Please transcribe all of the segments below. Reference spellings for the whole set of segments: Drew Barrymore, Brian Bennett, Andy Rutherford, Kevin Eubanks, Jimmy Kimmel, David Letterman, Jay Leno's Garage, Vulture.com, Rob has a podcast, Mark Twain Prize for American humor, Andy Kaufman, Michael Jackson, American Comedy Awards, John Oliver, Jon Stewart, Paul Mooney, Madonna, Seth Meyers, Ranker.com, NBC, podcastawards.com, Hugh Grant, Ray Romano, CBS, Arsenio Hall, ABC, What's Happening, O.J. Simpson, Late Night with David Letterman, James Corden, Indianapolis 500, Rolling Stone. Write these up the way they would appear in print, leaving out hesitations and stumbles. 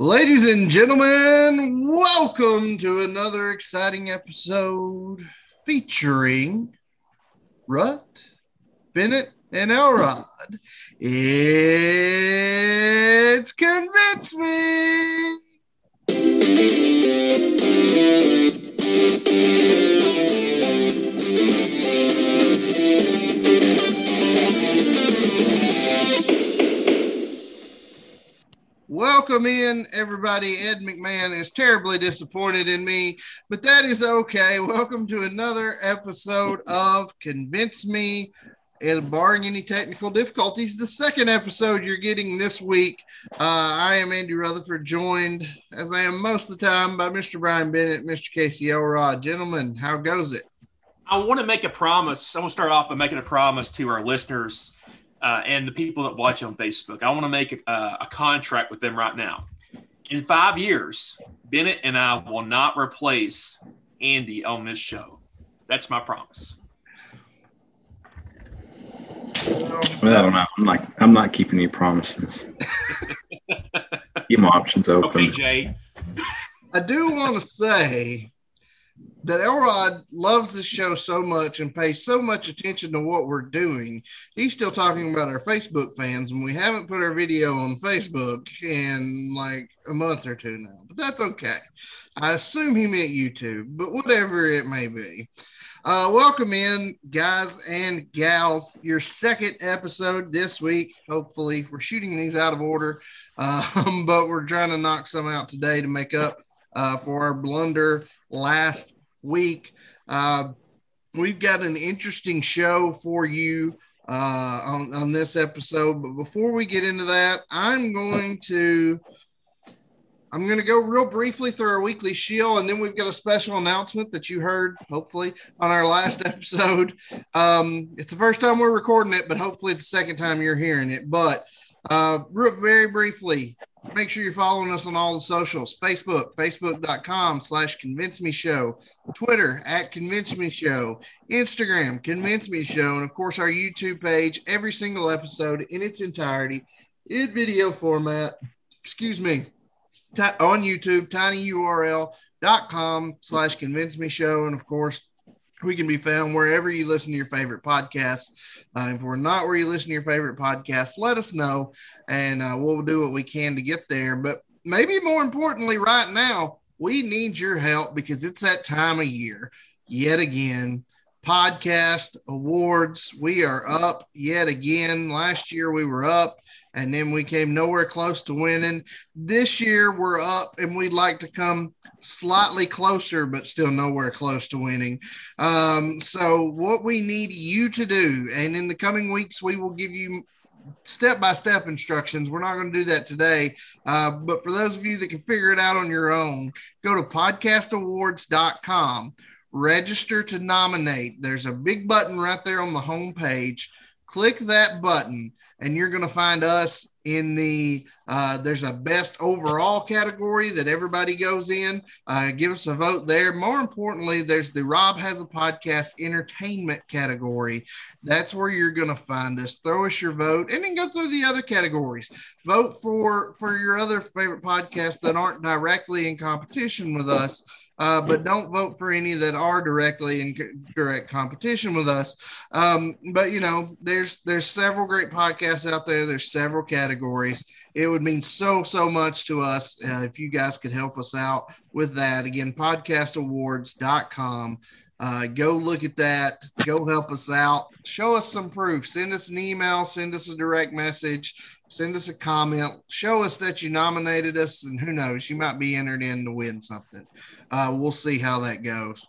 Ladies and gentlemen, welcome to another exciting episode featuring Rut, Bennett, and Elrod. It's Convince Me! Welcome in, everybody. Ed McMahon is terribly disappointed in me, but that is okay. Welcome to another episode of Convince Me, and barring any technical difficulties, the second episode you're getting this week. I am Andy Rutherford, joined, as I am most of the time, by Mr. Brian Bennett, Mr. Casey Elrod. Gentlemen, how goes it? I want to make a promise. I want to start off by making a promise to our listeners and the people that watch on Facebook. I want to make a contract with them right now. In 5 years, Bennett and I will not replace Andy on this show. That's my promise. Well, I don't know. I'm not keeping any promises. Keep my options open. Okay, Jay. I do want to say that Elrod loves this show so much and pays so much attention to what we're doing. He's still talking about our Facebook fans, and we haven't put our video on Facebook in like a month or two now, but that's okay. I assume he meant YouTube, but whatever it may be. Welcome in, guys and gals, your second episode this week. Hopefully we're shooting these out of order, but we're trying to knock some out today to make up for our blunder last week. We've got an interesting show for you on this episode, but before we get into that, I'm going to go real briefly through our weekly shield, and then we've got a special announcement that you heard, hopefully, on our last episode. It's the first time we're recording it, but hopefully it's the second time you're hearing it. But very briefly, make sure you're following us on all the socials. Facebook, facebook.com/convince me show. Twitter, @convince me show. Instagram, Convince Me Show. And, of course, our YouTube page, every single episode in its entirety, in video format, on YouTube, tinyurl.com/convince me show. And, of course, we can be found wherever you listen to your favorite podcasts. If we're not where you listen to your favorite podcasts, let us know, and we'll do what we can to get there. But maybe more importantly right now, we need your help because it's that time of year. Yet again, podcast awards. We are up yet again. Last year we were up, and then we came nowhere close to winning. This year we're up, and we'd like to come slightly closer, but still nowhere close to winning. So what we need you to do, and in the coming weeks, we will give you step-by-step instructions. We're not going to do that today. But for those of you that can figure it out on your own, go to podcastawards.com, register to nominate. There's a big button right there on the home page. Click that button, and you're going to find us in the there's a best overall category that everybody goes in. Give us a vote there. More importantly, there's the Rob Has a Podcast entertainment category. That's where you're going to find us. Throw us your vote, and then go through the other categories. Vote for your other favorite podcasts that aren't directly in competition with us. But don't vote for any that are directly in direct competition with us. But, you know, there's several great podcasts out there. There's several categories. It would mean so, so much to us if you guys could help us out with that. Again, podcastawards.com. Go look at that. Go help us out. Show us some proof. Send us an email. Send us a direct message. Send us a comment. Show us that you nominated us, and who knows, you might be entered in to win something. We'll see how that goes.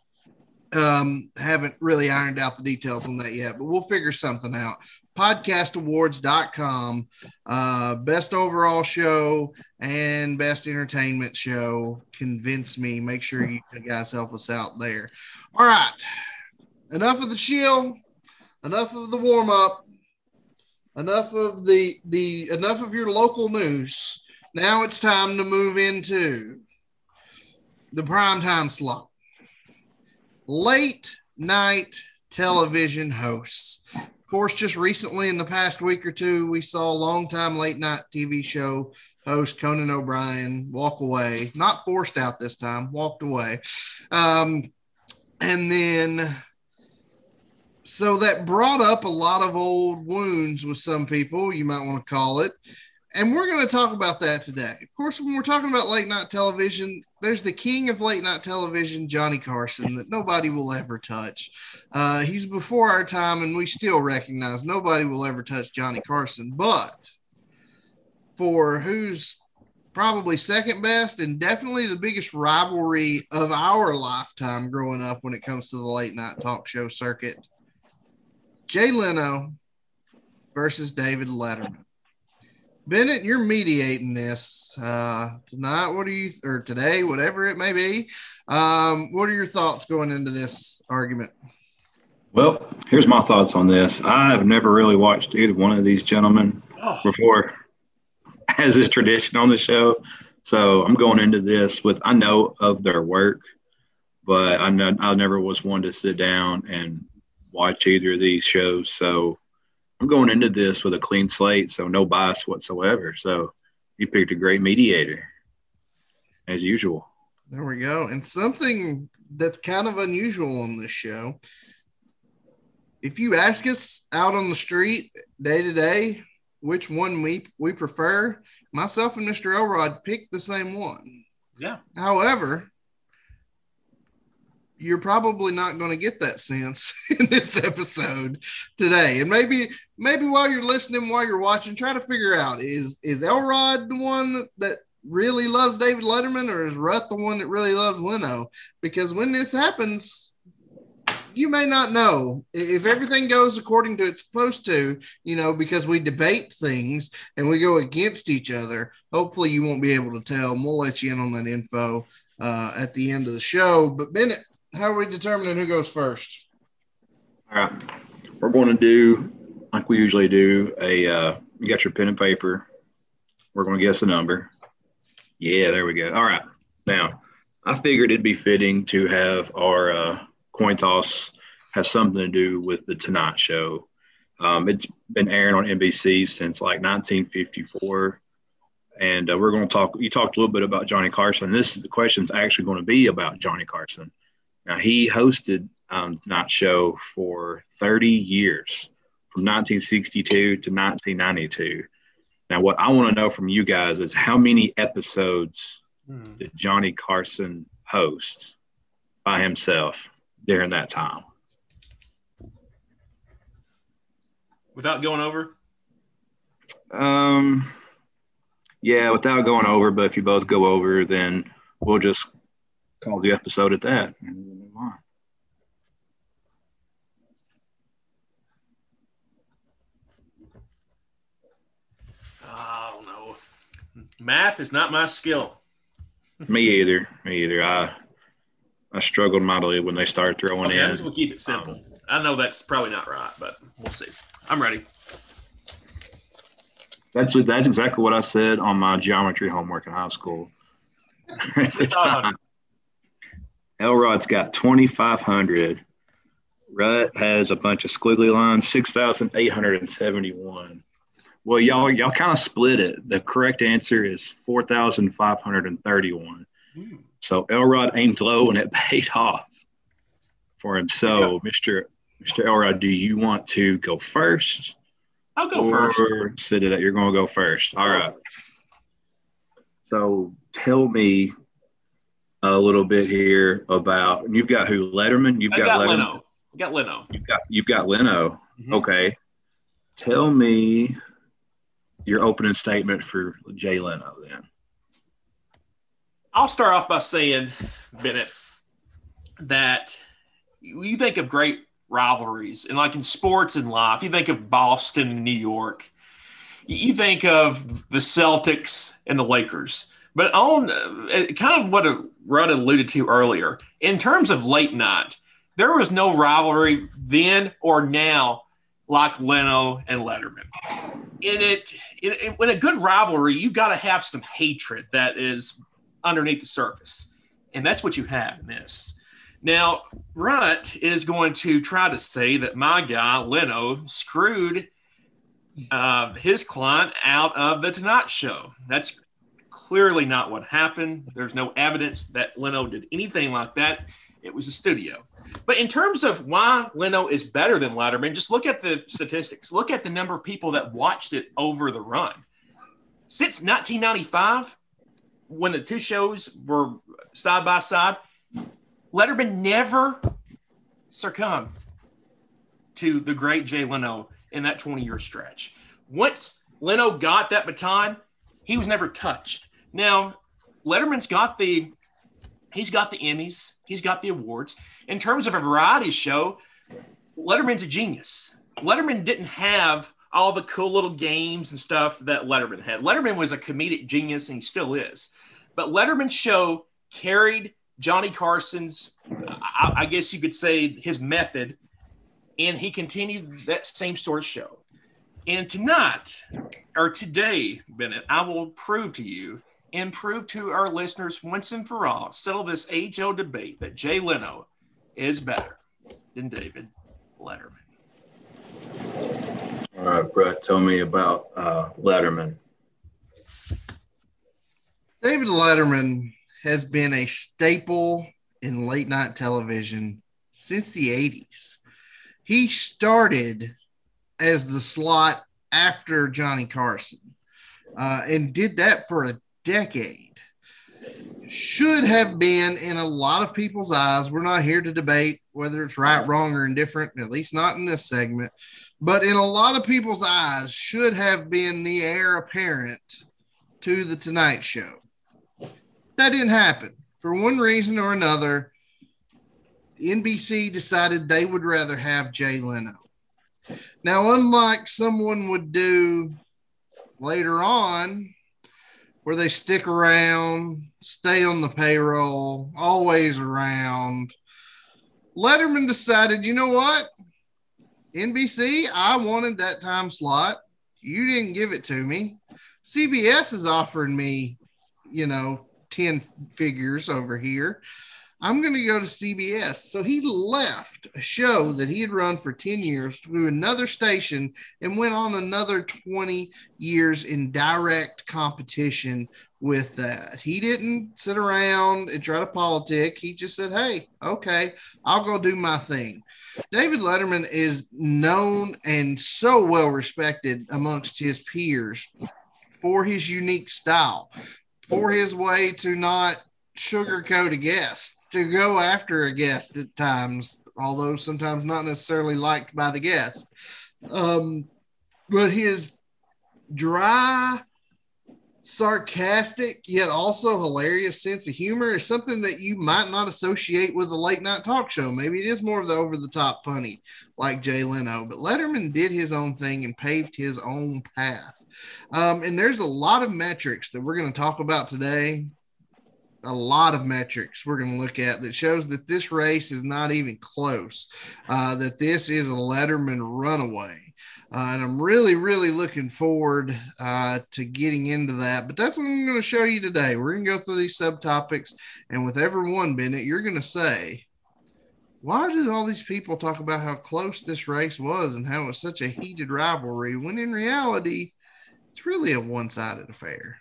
Haven't really ironed out the details on that yet, but we'll figure something out. Podcastawards.com, best overall show and best entertainment show. Convince Me. Make sure you guys help us out there. All right. Enough of the shill. Enough of the warm up. Enough of the enough of your local news. Now it's time to move into the primetime slot. Late night television hosts. Of course, just recently in the past week or two, we saw longtime late night TV show host Conan O'Brien walk away, not forced out this time, walked away. And then, so that brought up a lot of old wounds with some people, you might want to call it. And we're going to talk about that today. Of course, when we're talking about late night television, there's the king of late night television, Johnny Carson, that nobody will ever touch. He's before our time, and we still recognize nobody will ever touch Johnny Carson. But for who's probably second best and definitely the biggest rivalry of our lifetime growing up when it comes to the late night talk show circuit, Jay Leno versus David Letterman. Bennett, you're mediating this tonight. What are you, or today, whatever it may be? What are your thoughts going into this argument? Well, here's my thoughts on this. I have never really watched either one of these gentlemen before, as is tradition on the show. So I'm going into this with, I know of their work, but I never was one to sit down and watch either of these shows. So I'm going into this with a clean slate, so no bias whatsoever. So you picked a great mediator, as usual. There we go. And something that's kind of unusual on this show, if you ask us out on the street day to day which one we prefer, myself and Mr. Elrod picked the same one. Yeah. However, you're probably not going to get that sense in this episode today. And maybe while you're listening, while you're watching, try to figure out, is Elrod the one that really loves David Letterman, or is Rutt the one that really loves Leno? Because when this happens, you may not know if everything goes according to it's supposed to, you know, because we debate things and we go against each other. Hopefully you won't be able to tell, and we'll let you in on that info at the end of the show. But Bennett, how are we determining who goes first? All right. We're going to do, like we usually do, you got your pen and paper. We're going to guess a number. Yeah, there we go. All right. Now, I figured it'd be fitting to have our coin toss have something to do with The Tonight Show. It's been airing on NBC since like 1954. And we're going to talk, you talked a little bit about Johnny Carson. This is the question's actually going to be about Johnny Carson. Now, he hosted Tonight Show for 30 years, from 1962 to 1992. Now, what I want to know from you guys is how many episodes did Johnny Carson host by himself during that time? Without going over? Yeah, without going over, but if you both go over, then we'll just call the episode at that. I don't know. Math is not my skill. Me either. I struggled mightily when they started throwing in. I'm just going to keep it simple. I know that's probably not right, but we'll see. I'm ready. That's exactly what I said on my geometry homework in high school. Elrod's got 2,500. Rutt has a bunch of squiggly lines, 6,871. Well, y'all kind of split it. The correct answer is 4,531. So Elrod aimed low and it paid off for him. So, yeah. Mr. Elrod, do you want to go first? I'll go first. Or sit it. You're going to go first. All right. So tell me a little bit here about, and you've got who? Letterman? I've got Leno. You've got Leno. Mm-hmm. Okay. Tell me your opening statement for Jay Leno then. I'll start off by saying, Bennett, that you think of great rivalries, and like in sports and life, you think of Boston and New York. You think of the Celtics and the Lakers. But on kind of what Rudd alluded to earlier, in terms of late night, there was no rivalry then or now like Leno and Letterman. In it, when a good rivalry, you've got to have some hatred that is underneath the surface. And that's what you have in this. Now, Rutt is going to try to say that my guy, Leno, screwed his client out of The Tonight Show. That's clearly not what happened. There's no evidence that Leno did anything like that. It was a studio. But in terms of why Leno is better than Letterman, just look at the statistics. Look at the number of people that watched it over the run. Since 1995, when the two shows were side by side, Letterman never succumbed to the great Jay Leno in that 20-year stretch. Once Leno got that baton, he was never touched. Now, Letterman's got the Emmys. He's got the awards. In terms of a variety show, Letterman's a genius. Letterman didn't have all the cool little games and stuff that Letterman had. Letterman was a comedic genius, and he still is. But Letterman's show carried Johnny Carson's, I guess you could say, his method, and he continued that same sort of show. And tonight, or today, Bennett, I will prove to you and prove to our listeners once and for all, settle this age-old debate that Jay Leno is better than David Letterman. All right, Brett, tell me about Letterman. David Letterman has been a staple in late-night television since the 80s. He started as the slot after Johnny Carson and did that for a decade. Should have been in a lot of people's eyes. We're not here to debate whether it's right, wrong, or indifferent, at least not in this segment, but in a lot of people's eyes should have been the heir apparent to The Tonight Show. That didn't happen for one reason or another. NBC decided they would rather have Jay Leno. Now, unlike someone would do later on, where they stick around, stay on the payroll, always around, Letterman decided, you know what? NBC, I wanted that time slot. You didn't give it to me. CBS is offering me, 10 figures over here. I'm going to go to CBS. So he left a show that he had run for 10 years to another station and went on another 20 years in direct competition with that. He didn't sit around and try to politic. He just said, hey, okay, I'll go do my thing. David Letterman is known and so well respected amongst his peers for his unique style, for his way to not sugarcoat a guest, to go after a guest at times, although sometimes not necessarily liked by the guest. But his dry, sarcastic, yet also hilarious sense of humor is something that you might not associate with a late night talk show. Maybe it is more of the over the top funny like Jay Leno, but Letterman did his own thing and paved his own path. And there's a lot of metrics that we're going to talk about today. A lot of metrics we're going to look at that shows that this race is not even close, that this is a Letterman runaway. And I'm really, really looking forward to getting into that. But that's what I'm going to show you today. We're going to go through these subtopics. And with every one, Bennett, you're going to say, why do all these people talk about how close this race was and how it was such a heated rivalry when in reality, it's really a one-sided affair?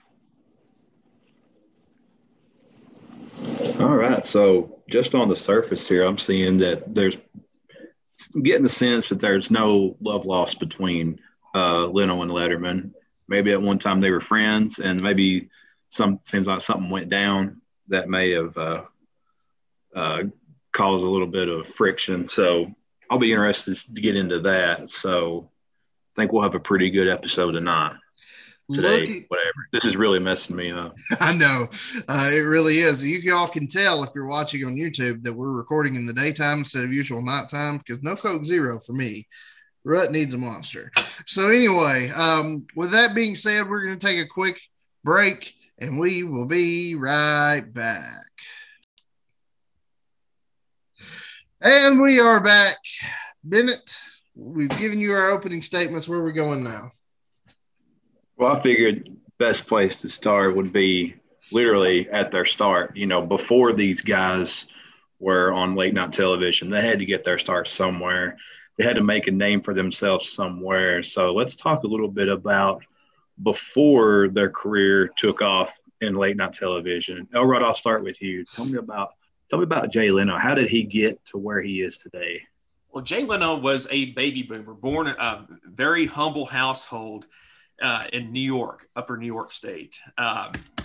All right. So just on the surface here, I'm seeing that getting the sense that there's no love lost between Leno and Letterman. Maybe at one time they were friends, and maybe seems like something went down that may have caused a little bit of friction. So I'll be interested to get into that. So I think we'll have a pretty good episode tonight. Today, whatever. This is really messing me up. I know. It really is. You all can tell if you're watching on YouTube that we're recording in the daytime instead of usual nighttime because no Coke Zero for me. Rut needs a monster. So anyway, with that being said, we're going to take a quick break and we will be right back. And we are back. Bennett, we've given you our opening statements. Where are we going now? Well, I figured best place to start would be literally at their start, before these guys were on late night television. They had to get their start somewhere. They had to make a name for themselves somewhere. So let's talk a little bit about before their career took off in late night television. Elrod, I'll start with you. Tell me about Jay Leno. How did he get to where he is today? Well, Jay Leno was a baby boomer, born in a very humble household in New York, upper New York State.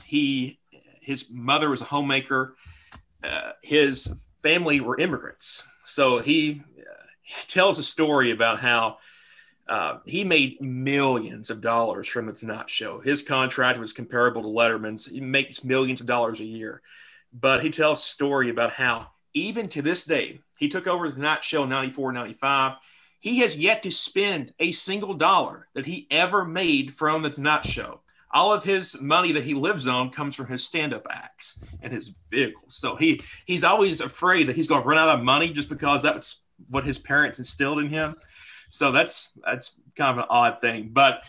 His mother was a homemaker. His family were immigrants. So he tells a story about how he made millions of dollars from The Tonight Show. His contract was comparable to Letterman's. He makes millions of dollars a year. But he tells a story about how, even to this day, he took over The Tonight Show in 94, 95. He has yet to spend a single dollar that he ever made from The Tonight Show. All of his money that he lives on comes from his stand-up acts and his vehicles. So he's always afraid that he's going to run out of money just because that's what his parents instilled in him. So that's kind of an odd thing. But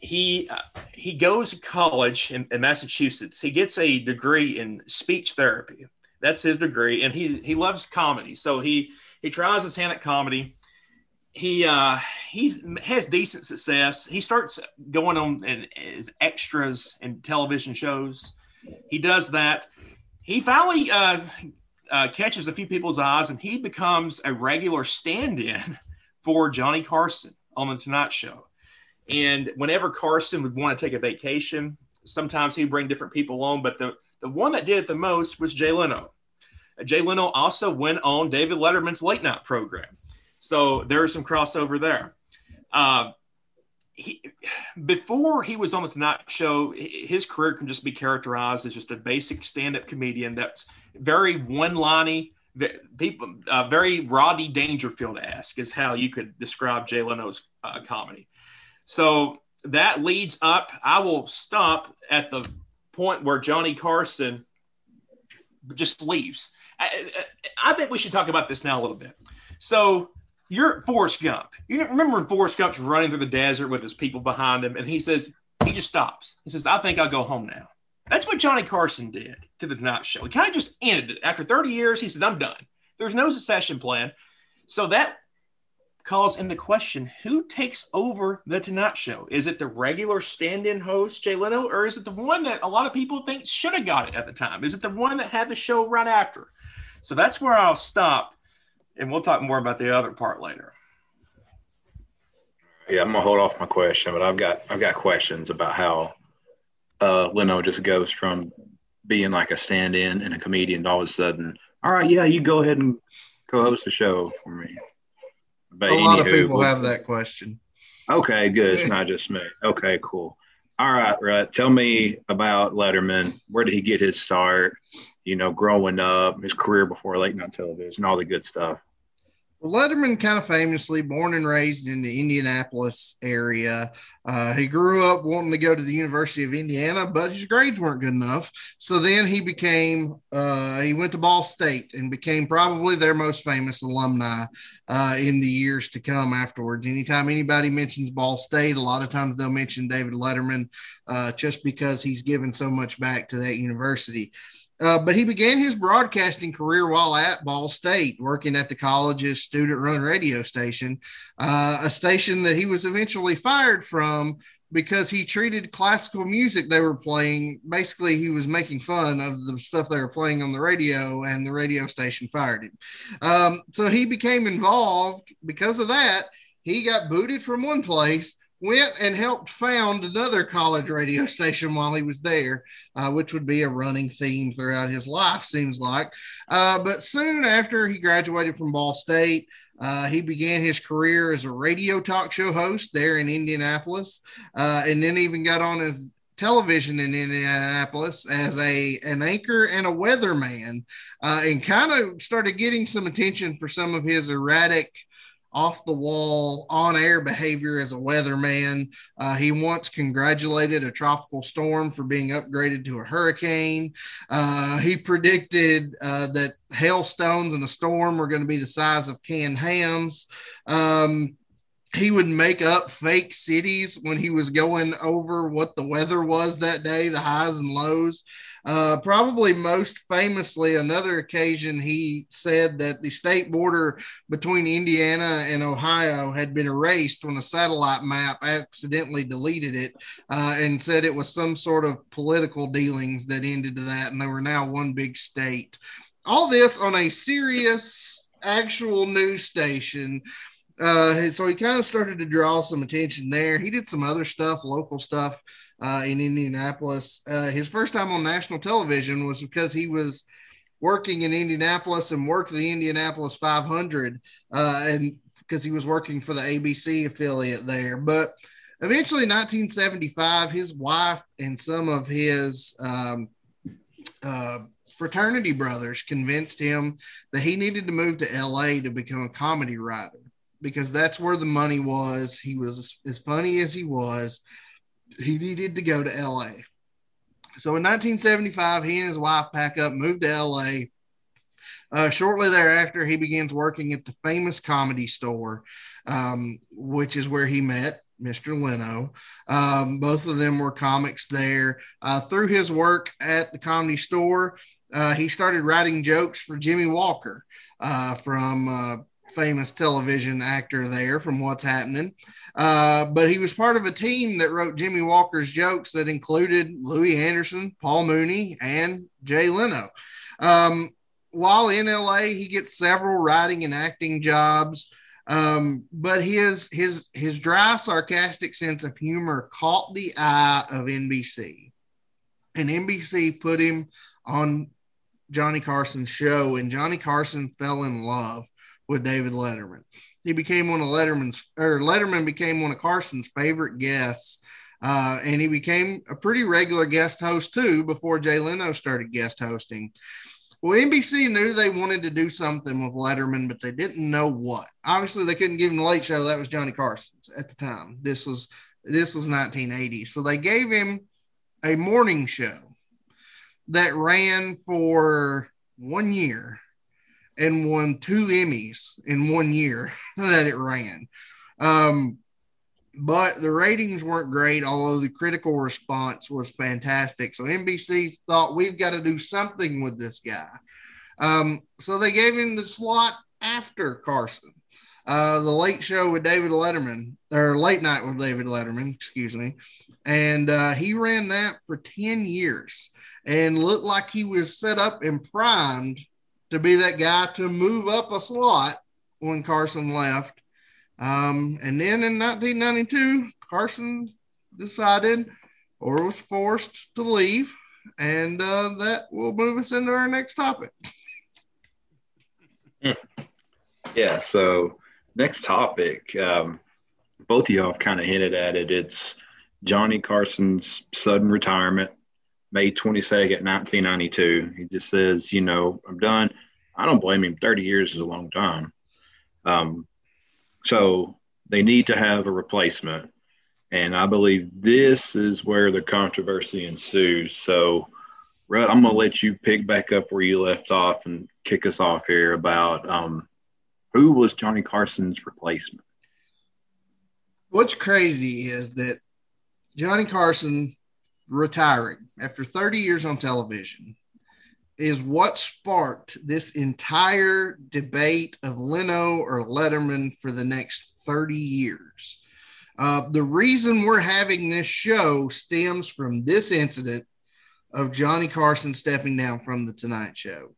he goes to college in Massachusetts. He gets a degree in speech therapy. That's his degree. And he loves comedy. So he tries his hand at comedy. He has decent success. He starts going on as extras in television shows. He does that. He finally catches a few people's eyes, and he becomes a regular stand-in for Johnny Carson on The Tonight Show. And whenever Carson would want to take a vacation, sometimes he'd bring different people on, but the one that did it the most was Jay Leno. Jay Leno also went on David Letterman's late night program. So there's some crossover there. Before he was on The Tonight Show, his career can just be characterized as just a basic stand-up comedian that's very one-liney, very Rodney Dangerfield-esque is how you could describe Jay Leno's comedy. So that leads up. I will stop at the point where Johnny Carson just leaves. I think we should talk about this now a little bit. So you're Forrest Gump. You remember when Forrest Gump's running through the desert with his people behind him, and he just stops. He says, I think I'll go home now. That's what Johnny Carson did to The Tonight Show. He kind of just ended it. After 30 years, he says, I'm done. There's no succession plan. So that calls into question, who takes over The Tonight Show? Is it the regular stand-in host, Jay Leno, or is it the one that a lot of people think should have got it at the time? Is it the one that had the show right after? So that's where I'll stop, and we'll talk more about the other part later. Yeah, I'm gonna hold off my question, but I've got questions about how Leno just goes from being like a stand-in and a comedian to all of a sudden, all right, yeah, you go ahead and co-host the show for me. But a lot of people have that question. Okay, good. It's not just me. Okay, cool. All right, Rut, tell me about Letterman. Where did he get his start? You know, growing up, his career before late night television, all the good stuff. Well, Letterman kind of famously born and raised in the Indianapolis area. He grew up wanting to go to the University of Indiana, but his grades weren't good enough. So then he became, he went to Ball State and became probably their most famous alumni in the years to come afterwards. Anytime anybody mentions Ball State, a lot of times they'll mention David Letterman just because he's given so much back to that university. But he began his broadcasting career while at Ball State, working at the college's student-run radio station, a station that he was eventually fired from because he treated classical music they were playing. Basically, he was making fun of the stuff they were playing on the radio, and the radio station fired him. So he became involved. Because of that, he got booted from one place, went and helped found another college radio station while he was there, which would be a running theme throughout his life, seems like. But soon after he graduated from Ball State, he began his career as a radio talk show host there in Indianapolis, and then even got on as television in Indianapolis as an anchor and a weatherman, and kind of started getting some attention for some of his erratic, off-the-wall, on-air behavior as a weatherman. He once congratulated a tropical storm for being upgraded to a hurricane. He predicted that hailstones in a storm were going to be the size of canned hams. he would make up fake cities when he was going over what the weather was that day, the highs and lows. Probably most famously, another occasion he said that the state border between Indiana and Ohio had been erased when a satellite map accidentally deleted it, and said it was some sort of political dealings that ended to that, and they were now one big state. All this on a serious, actual news station. So he kind of started to draw some attention there. He did some other stuff, local stuff in Indianapolis. His first time on national television was because he was working in Indianapolis and worked the Indianapolis 500, and because he was working for the ABC affiliate there. But eventually, in 1975, his wife and some of his fraternity brothers convinced him that he needed to move to LA to become a comedy writer, because that's where the money was. He was as funny as he was. He needed to go to LA. So in 1975, he and his wife pack up, move to LA. Shortly thereafter, he begins working at the famous Comedy Store, which is where he met Mr. Leno. Both of them were comics there. Through his work at the Comedy Store, he started writing jokes for Jimmy Walker from famous television actor there, from What's Happening. But he was part of a team that wrote Jimmy Walker's jokes that included Louis Anderson, Paul Mooney, and Jay Leno. While in LA, he gets several writing and acting jobs. But his dry, sarcastic sense of humor caught the eye of NBC, and NBC put him on Johnny Carson's show, and Johnny Carson fell in love with David Letterman. He became one of Letterman became one of Carson's favorite guests, and he became a pretty regular guest host too before Jay Leno started guest hosting. Well, NBC knew they wanted to do something with Letterman, but they didn't know what. Obviously, they couldn't give him the Late Show. That was Johnny Carson's at the time. This was 1980. So they gave him a morning show that ran for 1 year and won 2 Emmys in 1 year that it ran. But the ratings weren't great, although the critical response was fantastic. So NBC thought, we've got to do something with this guy. So they gave him the slot after Carson, The Late Show with David Letterman, or Late Night with David Letterman, excuse me. And he ran that for 10 years and looked like he was set up and primed to be that guy to move up a slot when Carson left. And then in 1992, Carson decided, or was forced to leave, and that will move us into our next topic. Yeah, so next topic, both of y'all have kind of hinted at it. It's Johnny Carson's sudden retirement, May 22nd, 1992. He just says, you know, I'm done. I don't blame him. 30 years is a long time. So they need to have a replacement. And I believe this is where the controversy ensues. So, Rhett, I'm going to let you pick back up where you left off and kick us off here about who was Johnny Carson's replacement. What's crazy is that Johnny Carson retiring after 30 years on television is what sparked this entire debate of Leno or Letterman for the next 30 years. The reason we're having this show stems from this incident of Johnny Carson stepping down from The Tonight Show.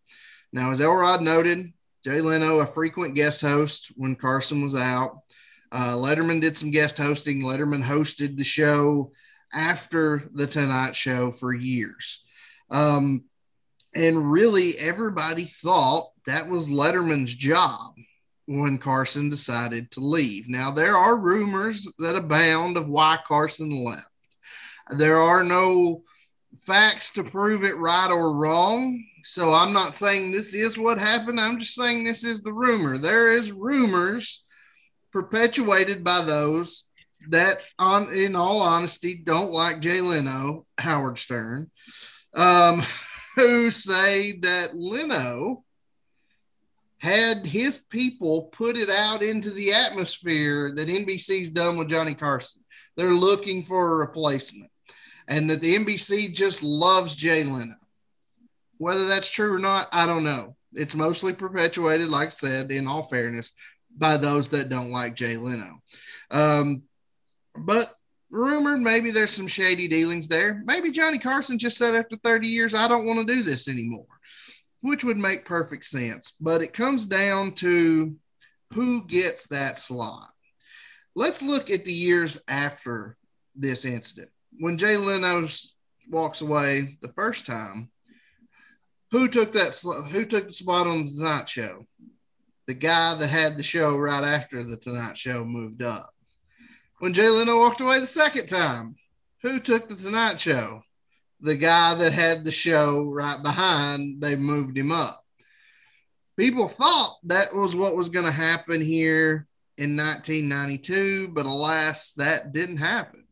Now, as Elrod noted, Jay Leno, a frequent guest host when Carson was out. Letterman did some guest hosting. Letterman hosted the show after The Tonight Show for years. And really, everybody thought that was Letterman's job when Carson decided to leave. Now, there are rumors that abound of why Carson left. There are no facts to prove it right or wrong. So I'm not saying this is what happened. I'm just saying this is the rumor. There is rumors perpetuated by those that, in all honesty, don't like Jay Leno, Howard Stern, who say that Leno had his people put it out into the atmosphere that NBC's done with Johnny Carson. They're looking for a replacement, and that the NBC just loves Jay Leno. Whether that's true or not, I don't know. It's mostly perpetuated, like I said, in all fairness, by those that don't like Jay Leno. But rumored, maybe there's some shady dealings there. Maybe Johnny Carson just said after 30 years, I don't want to do this anymore, which would make perfect sense. But it comes down to who gets that slot. Let's look at the years after this incident. When Jay Leno walks away the first time, who took the spot on The Tonight Show? The guy that had the show right after The Tonight Show moved up. When Jay Leno walked away the second time, who took The Tonight Show? The guy that had the show right behind, they moved him up. People thought that was what was going to happen here in 1992, but alas, that didn't happen.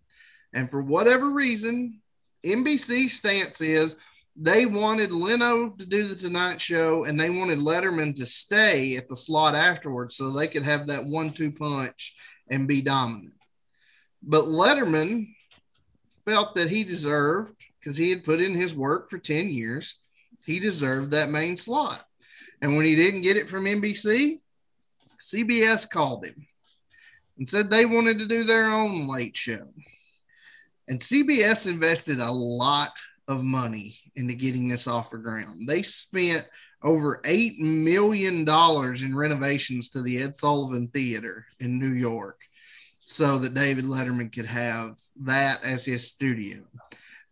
And for whatever reason, NBC's stance is they wanted Leno to do The Tonight Show, and they wanted Letterman to stay at the slot afterwards so they could have that 1-2 punch and be dominant. But Letterman felt that he deserved, because he had put in his work for 10 years, he deserved that main slot. And when he didn't get it from NBC, CBS called him and said they wanted to do their own late show. And CBS invested a lot of money into getting this off the ground. They spent over $8 million in renovations to the Ed Sullivan Theater in New York so that David Letterman could have that as his studio.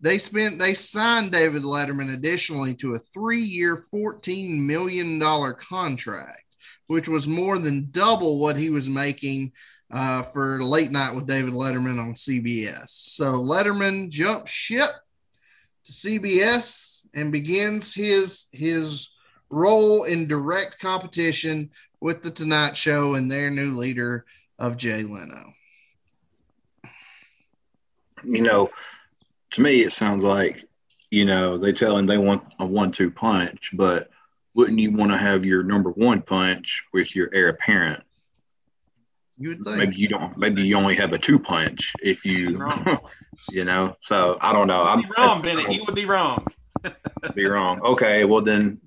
They signed David Letterman additionally to a 3-year, $14 million contract, which was more than double what he was making for Late Night with David Letterman on CBS. So Letterman jumped ship to CBS and begins his role in direct competition with The Tonight Show and their new leader of Jay Leno. You know, to me, it sounds like, you know, they tell him they want a 1-2 punch, but wouldn't you want to have your number one punch with your heir apparent? You would think. Maybe you don't. Maybe you only have a 2 punch if you, you know. So I don't know. You'd be wrong, Bennett. You would be wrong. Be wrong. Okay. Well, then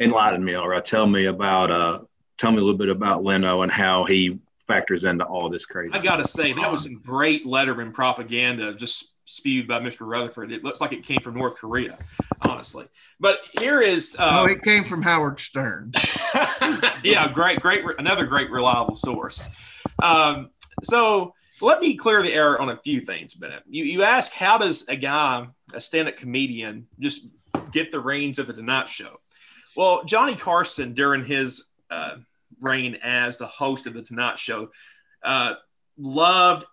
enlighten me, or tell me a little bit about Leno and how he factors into all this crazy. I gotta say that was some great Letterman propaganda just spewed by Mr. Rutherford. It looks like it came from North Korea, honestly. But here is it came from Howard Stern. Yeah, great, another great reliable source. So let me clear the air on a few things, Bennett. You ask, how does a guy, a stand-up comedian, just get the reins of The Tonight Show? Well, Johnny Carson, during his reign as the host of The Tonight Show, loved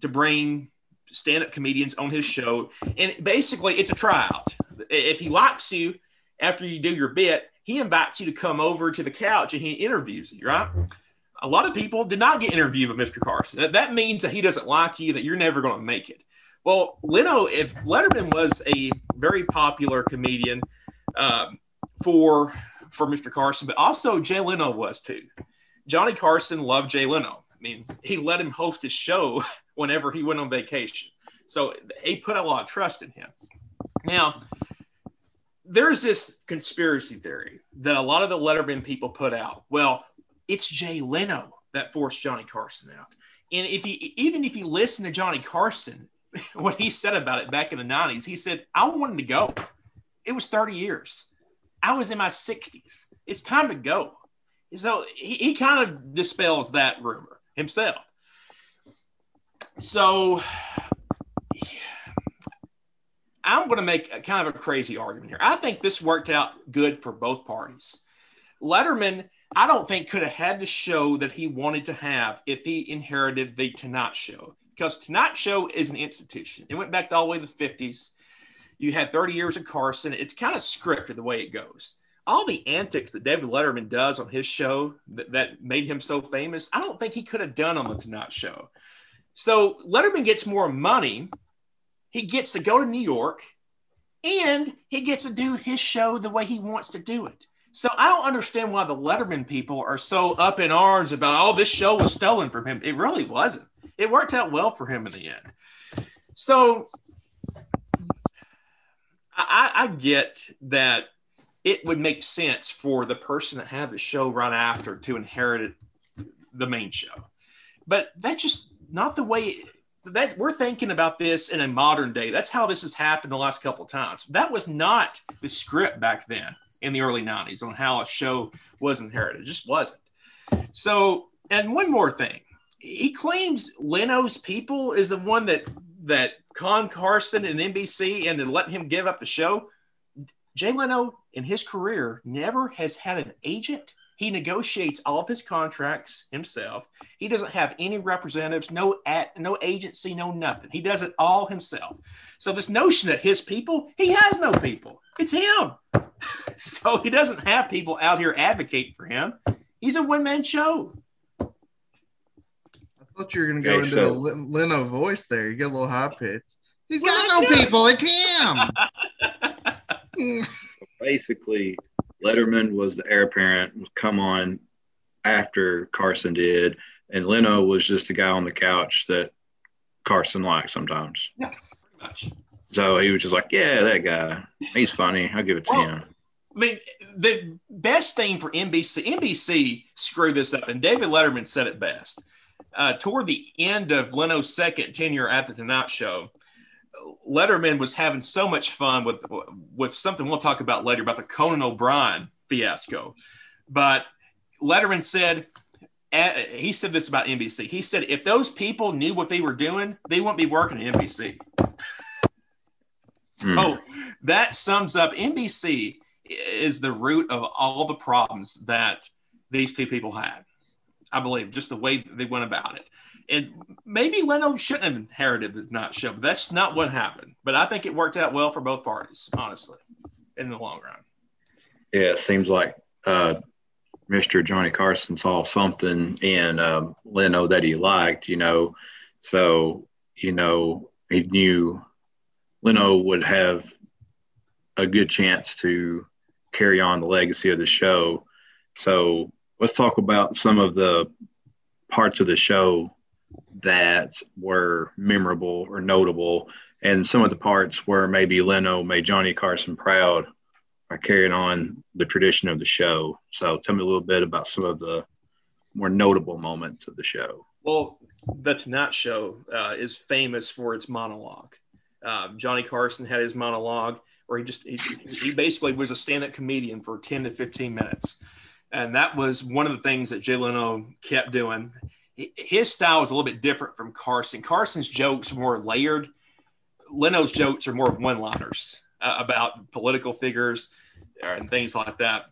to bring stand-up comedians on his show. And basically, it's a tryout. If he likes you, after you do your bit, he invites you to come over to the couch and he interviews you, right? A lot of people did not get interviewed by Mr. Carson. That means that he doesn't like you, that you're never going to make it. Well, Leno, if Letterman was a very popular comedian for Mr. Carson, but also Jay Leno was too. Johnny Carson loved Jay Leno. I mean, he let him host his show whenever he went on vacation. So he put a lot of trust in him. Now, there's this conspiracy theory that a lot of the Letterman people put out. Well, it's Jay Leno that forced Johnny Carson out. And if you listen to Johnny Carson, what he said about it back in the 90s, he said, I wanted to go. It was 30 years. I was in my 60s. It's time to go. So he kind of dispels that rumor himself. So yeah, I'm going to make a kind of a crazy argument here. I think this worked out good for both parties. Letterman, I don't think, could have had the show that he wanted to have if he inherited The Tonight Show, because Tonight Show is an institution. It went back all the way to the 50s. You had 30 years of Carson. It's kind of scripted the way it goes. All the antics that David Letterman does on his show that made him so famous, I don't think he could have done on The Tonight Show. So Letterman gets more money. He gets to go to New York, and he gets to do his show the way he wants to do it. So I don't understand why the Letterman people are so up in arms about, oh, this show was stolen from him. It really wasn't. It worked out well for him in the end. So I get that it would make sense for the person that had the show run after to inherit the main show. But that's just not the way that we're thinking about this in a modern day. That's how this has happened the last couple of times. That was not the script back then in the early 90s on how a show was inherited. It just wasn't. So, and one more thing. He claims Leno's people is the one that conned Carson and NBC and let him give up the show. Jay Leno, in his career, never has had an agent. He negotiates all of his contracts himself. He doesn't have any representatives, no agency, no nothing. He does it all himself. So this notion that his people, he has no people. It's him. So he doesn't have people out here advocating for him. He's a one-man show. I thought you were going to go into the Leno voice there. You get a little high pitch. He's got no people. It's him. Basically, Letterman was the heir apparent, come on after Carson did. And Leno was just a guy on the couch that Carson liked sometimes. Yeah, pretty much. So he was just like, yeah, that guy. He's funny. I'll give it to him. I mean, the best thing for NBC screwed this up. And David Letterman said it best. Toward the end of Leno's second tenure at The Tonight Show, Letterman was having so much fun with something we'll talk about later, about the Conan O'Brien fiasco. But Letterman said, he said this about NBC. He said, if those people knew what they were doing, they wouldn't be working at NBC. So that sums up, NBC is the root of all the problems that these two people had. I believe, just the way they went about it. And maybe Leno shouldn't have inherited the Tonight Show, but that's not what happened. But I think it worked out well for both parties, honestly, in the long run. Yeah, it seems like Mr. Johnny Carson saw something in Leno that he liked, you know. So, you know, he knew Leno would have a good chance to carry on the legacy of the show. So, let's talk about some of the parts of the show that were memorable or notable, and some of the parts where maybe Leno made Johnny Carson proud by carrying on the tradition of the show. So tell me a little bit about some of the more notable moments of the show. Well, The Tonight Show is famous for its monologue. Johnny Carson had his monologue where he basically was a stand-up comedian for 10 to 15 minutes. And that was one of the things that Jay Leno kept doing. His style was a little bit different from Carson. Carson's jokes were more layered. Leno's jokes are more one-liners about political figures and things like that.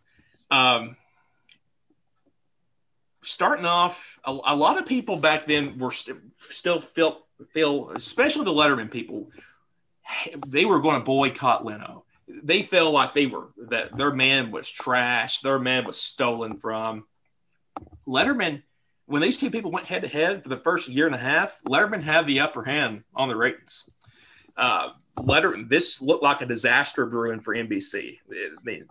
Starting off, a lot of people back then were still feel, especially the Letterman people, they were going to boycott Leno. They felt like that their man was trash, their man was stolen from. Letterman, when these two people went head-to-head for the first year and a half, Letterman had the upper hand on the ratings. Letterman, this looked like a disaster brewing for NBC. I mean,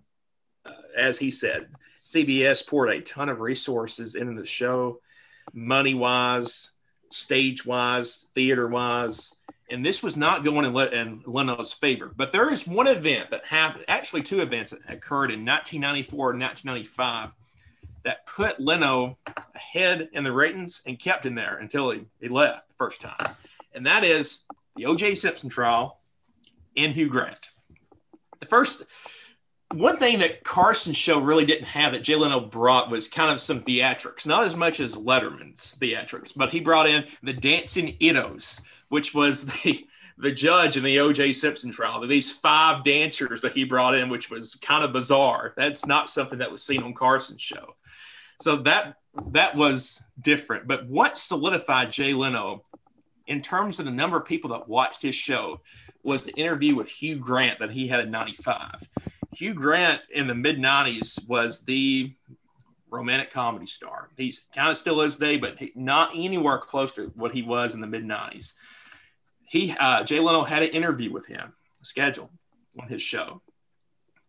as he said, CBS poured a ton of resources into the show, money-wise, stage-wise, theater-wise. And this was not going in Leno's favor. But there is one event that happened, actually two events that occurred in 1994 and 1995 that put Leno ahead in the ratings and kept him there until he left the first time. And that is the O.J. Simpson trial and Hugh Grant. One thing that Carson's show really didn't have that Jay Leno brought was kind of some theatrics, not as much as Letterman's theatrics, but he brought in the Dancing Itos, which was the judge in the O.J. Simpson trial. These five dancers that he brought in, which was kind of bizarre. That's not something that was seen on Carson's show. So that was different. But what solidified Jay Leno in terms of the number of people that watched his show was the interview with Hugh Grant that he had in 95. Hugh Grant in the mid-90s was the romantic comedy star. He's kind of still is today, but not anywhere close to what he was in the mid-90s. Jay Leno had an interview with him scheduled on his show.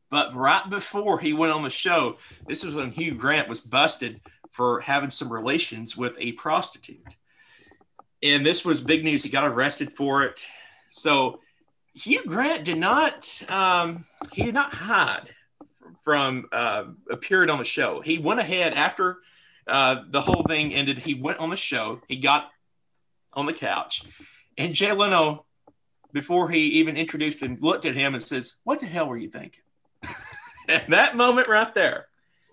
But right before he went on the show, this was when Hugh Grant was busted for having some relations with a prostitute. And this was big news. He got arrested for it. So Hugh Grant did not hide from appearing on the show. He went ahead after the whole thing ended. He went on the show. He got on the couch. And Jay Leno, before he even introduced him, looked at him and says, "What the hell were you thinking?" And that moment right there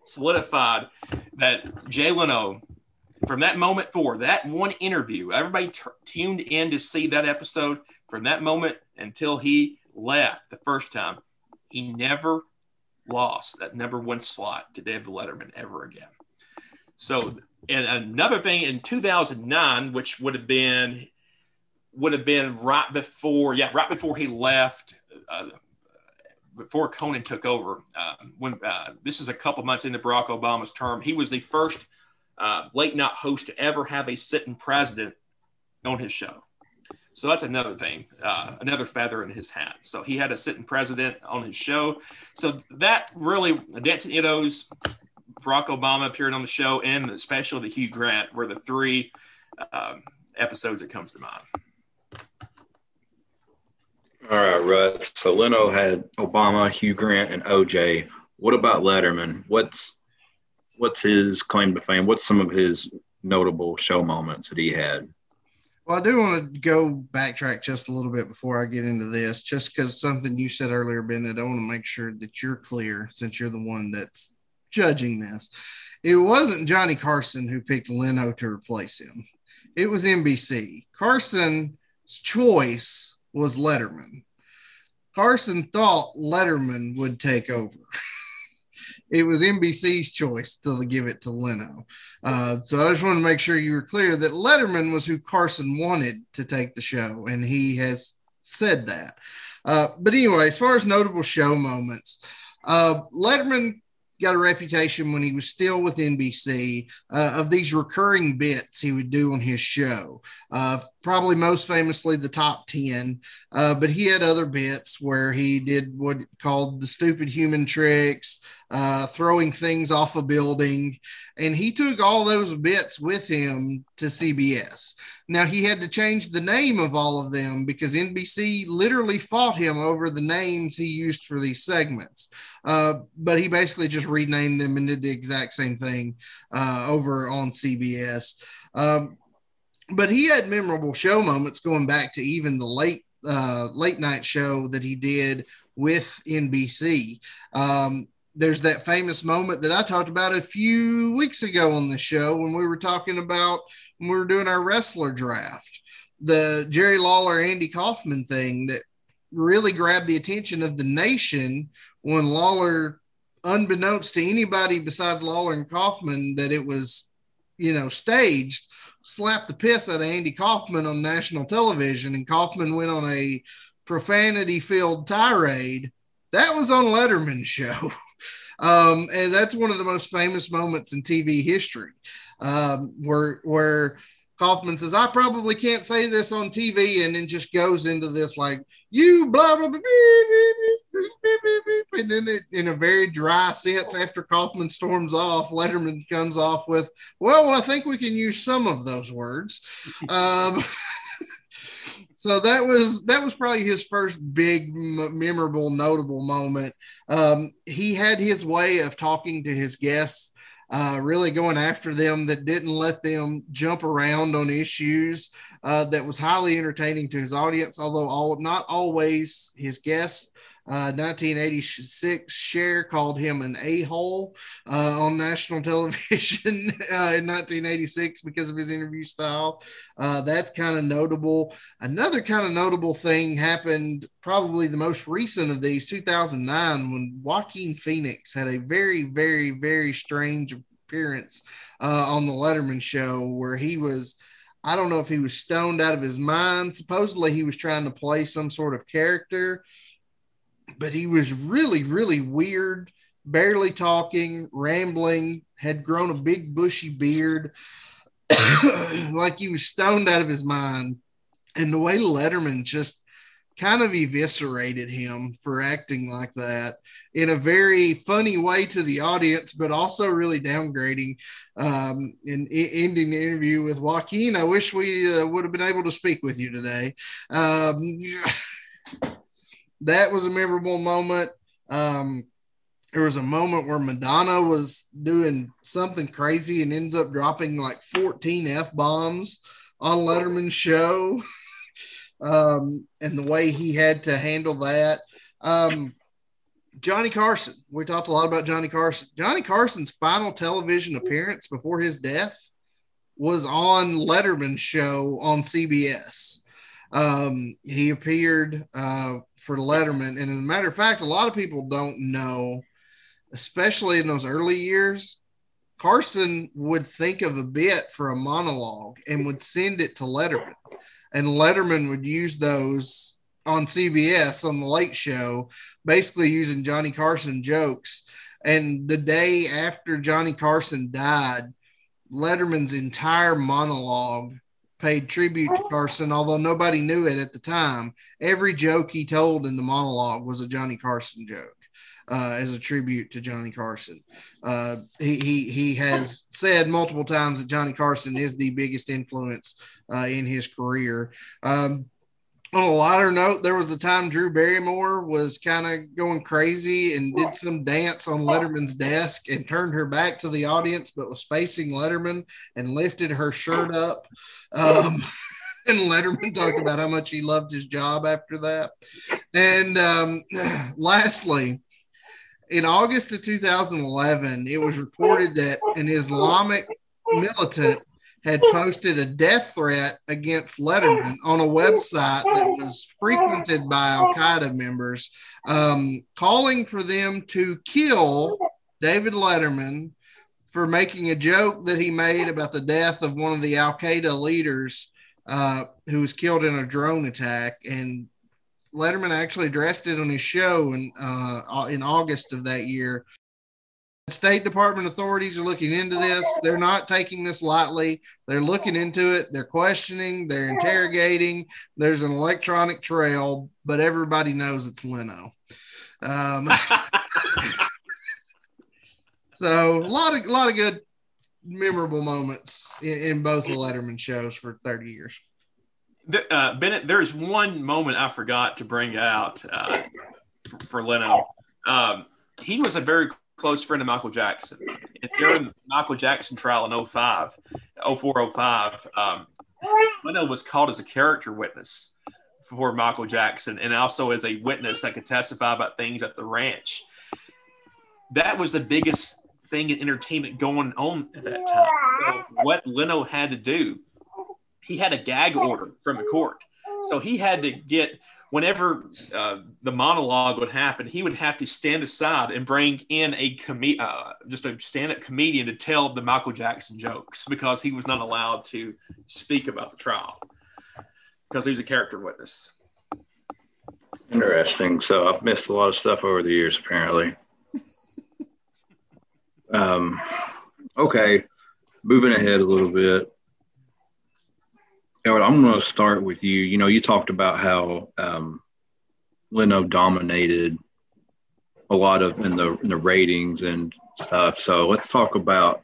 solidified that Jay Leno, from that moment forward, that one interview, everybody tuned in to see that episode. From that moment until he left the first time, he never lost that number one slot to David Letterman ever again. So, and another thing in 2009, which would have been right before he left, before Conan took over, when this is a couple months into Barack Obama's term, he was the first late night host to ever have a sitting president on his show. So that's another thing, another feather in his hat. So he had a sitting president on his show. So that really, Dancing Itos, Barack Obama appeared on the show, and especially the Hugh Grant were the three episodes that comes to mind. All right, Rutt. So Leno had Obama, Hugh Grant, and OJ. What about Letterman? What's his claim to fame? What's some of his notable show moments that he had? Well, I do want to go backtrack just a little bit before I get into this, just because something you said earlier, Bennett, I want to make sure that you're clear since you're the one that's judging this. It wasn't Johnny Carson who picked Leno to replace him. It was NBC. Carson's choice was Letterman. Carson thought Letterman would take over. It was NBC's choice to give it to Leno. So I just want to make sure you were clear that Letterman was who Carson wanted to take the show, and he has said that. But anyway, as far as notable show moments, Letterman got a reputation when he was still with NBC of these recurring bits he would do on his show, probably most famously the top 10, but he had other bits where he did what called the stupid human tricks, throwing things off a building, and he took all those bits with him to CBS. Now, he had to change the name of all of them because NBC literally fought him over the names he used for these segments, but he basically just renamed them and did the exact same thing over on CBS. But he had memorable show moments going back to even the late night show that he did with NBC. There's that famous moment that I talked about a few weeks ago on the show when we were talking about when we were doing our wrestler draft, the Jerry Lawler, Andy Kaufman thing that really grabbed the attention of the nation when Lawler, unbeknownst to anybody besides Lawler and Kaufman, that it was, staged, slapped the piss out of Andy Kaufman on national television, and Kaufman went on a profanity-filled tirade. That was on Letterman's show. And that's one of the most famous moments in TV history, where Kaufman says, "I probably can't say this on TV," and then just goes into this like, "You blah, blah, blah, blah, blah, blah, blah, blah." And then it, in a very dry sense, after Kaufman storms off, Letterman comes off with, "Well, I think we can use some of those words." So that was probably his first big, memorable, notable moment. He had his way of talking to his guests, really going after them, that didn't let them jump around on issues, that was highly entertaining to his audience, although not always his guests. 1986, Cher called him an a-hole on national television in 1986 because of his interview style. That's kind of notable. Another kind of notable thing happened, probably the most recent of these, 2009, when Joaquin Phoenix had a very, very, very strange appearance on the Letterman show where he was, I don't know if he was stoned out of his mind. Supposedly he was trying to play some sort of character, but he was really, really weird, barely talking, rambling, had grown a big bushy beard, like he was stoned out of his mind. And the way Letterman just kind of eviscerated him for acting like that in a very funny way to the audience, but also really downgrading and ending the interview with Joaquin. I wish we would have been able to speak with you today. That was a memorable moment. There was a moment where Madonna was doing something crazy and ends up dropping like 14 F-bombs on Letterman's show. And the way he had to handle that. Johnny Carson, we talked a lot about Johnny Carson. Johnny Carson's final television appearance before his death was on Letterman's show on CBS. He appeared for Letterman. And as a matter of fact, a lot of people don't know, especially in those early years, Carson would think of a bit for a monologue and would send it to Letterman. And Letterman would use those on CBS on The Late Show, basically using Johnny Carson jokes. And the day after Johnny Carson died, Letterman's entire monologue paid tribute to Carson, although nobody knew it at the time. Every joke he told in the monologue was a Johnny Carson joke as a tribute to Johnny Carson. He has said multiple times that Johnny Carson is the biggest influence in his career. On a lighter note, there was the time Drew Barrymore was kind of going crazy and did some dance on Letterman's desk and turned her back to the audience, but was facing Letterman and lifted her shirt up. And Letterman talked about how much he loved his job after that. And lastly, in August of 2011, it was reported that an Islamic militant had posted a death threat against Letterman on a website that was frequented by Al Qaeda members, calling for them to kill David Letterman for making a joke that he made about the death of one of the Al Qaeda leaders who was killed in a drone attack. And Letterman actually addressed it on his show in August of that year. State Department authorities are looking into this. They're not taking this lightly. They're looking into it. They're questioning. They're interrogating. There's an electronic trail, but everybody knows it's Leno. So a lot of good, memorable moments in both the Letterman shows for 30 years. Bennett, there's one moment I forgot to bring out for Leno. He was a very close friend of Michael Jackson. And during the Michael Jackson trial in 04-05, Leno was called as a character witness for Michael Jackson and also as a witness that could testify about things at the ranch. That was the biggest thing in entertainment going on at that time. So what Leno had to do, he had a gag order from the court. So he had to get... Whenever the monologue would happen, he would have to stand aside and bring in just a stand-up comedian to tell the Michael Jackson jokes because he was not allowed to speak about the trial because he was a character witness. Interesting. So I've missed a lot of stuff over the years, apparently. Okay, moving ahead a little bit. I'm going to start with you. You know, you talked about how Leno dominated a lot of in the ratings and stuff. So let's talk about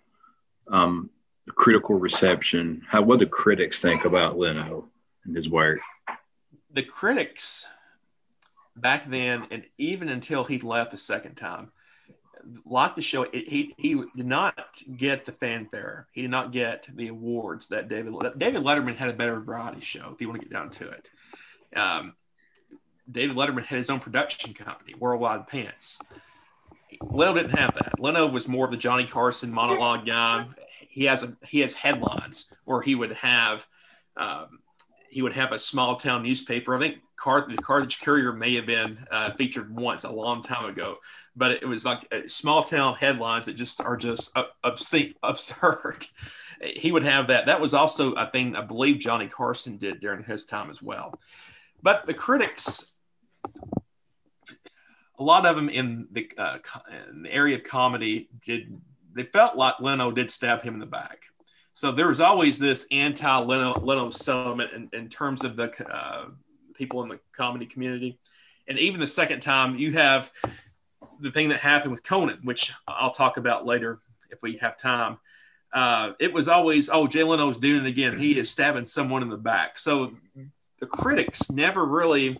the critical reception. What do critics think about Leno and his work? The critics back then, and even until he left the second time, like the show, he did not get the fanfare. He did not get the awards that David Letterman had a better variety show, if you want to get down to it. David Letterman had his own production company, Worldwide Pants. Leno didn't have that. Leno was more of the Johnny Carson monologue guy. He has headlines where he would have a small town newspaper. I think the Carthage Courier may have been featured once a long time ago, but it was like small town headlines that just are just obscene, absurd. He would have that. That was also a thing I believe Johnny Carson did during his time as well. But the critics, a lot of them in the area of comedy, they felt like Leno did stab him in the back. So there was always this anti-Leno sentiment in terms of the people in the comedy community. And even the second time, you have the thing that happened with Conan, which I'll talk about later if we have time. It was always, oh, Jay Leno's doing it again. He is stabbing someone in the back. So the critics never really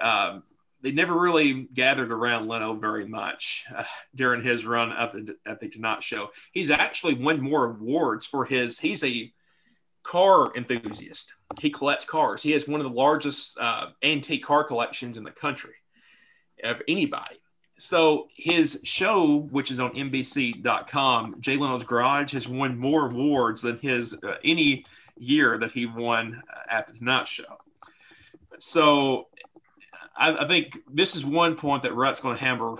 gathered around Leno very much during his run up at the Tonight Show. He's actually won more awards for his – he's a car enthusiast. He collects cars. He has one of the largest antique car collections in the country of anybody. So his show, which is on NBC.com, Jay Leno's Garage, has won more awards than his any year that he won at the Tonight Show. So – I think this is one point that Rutt's going to hammer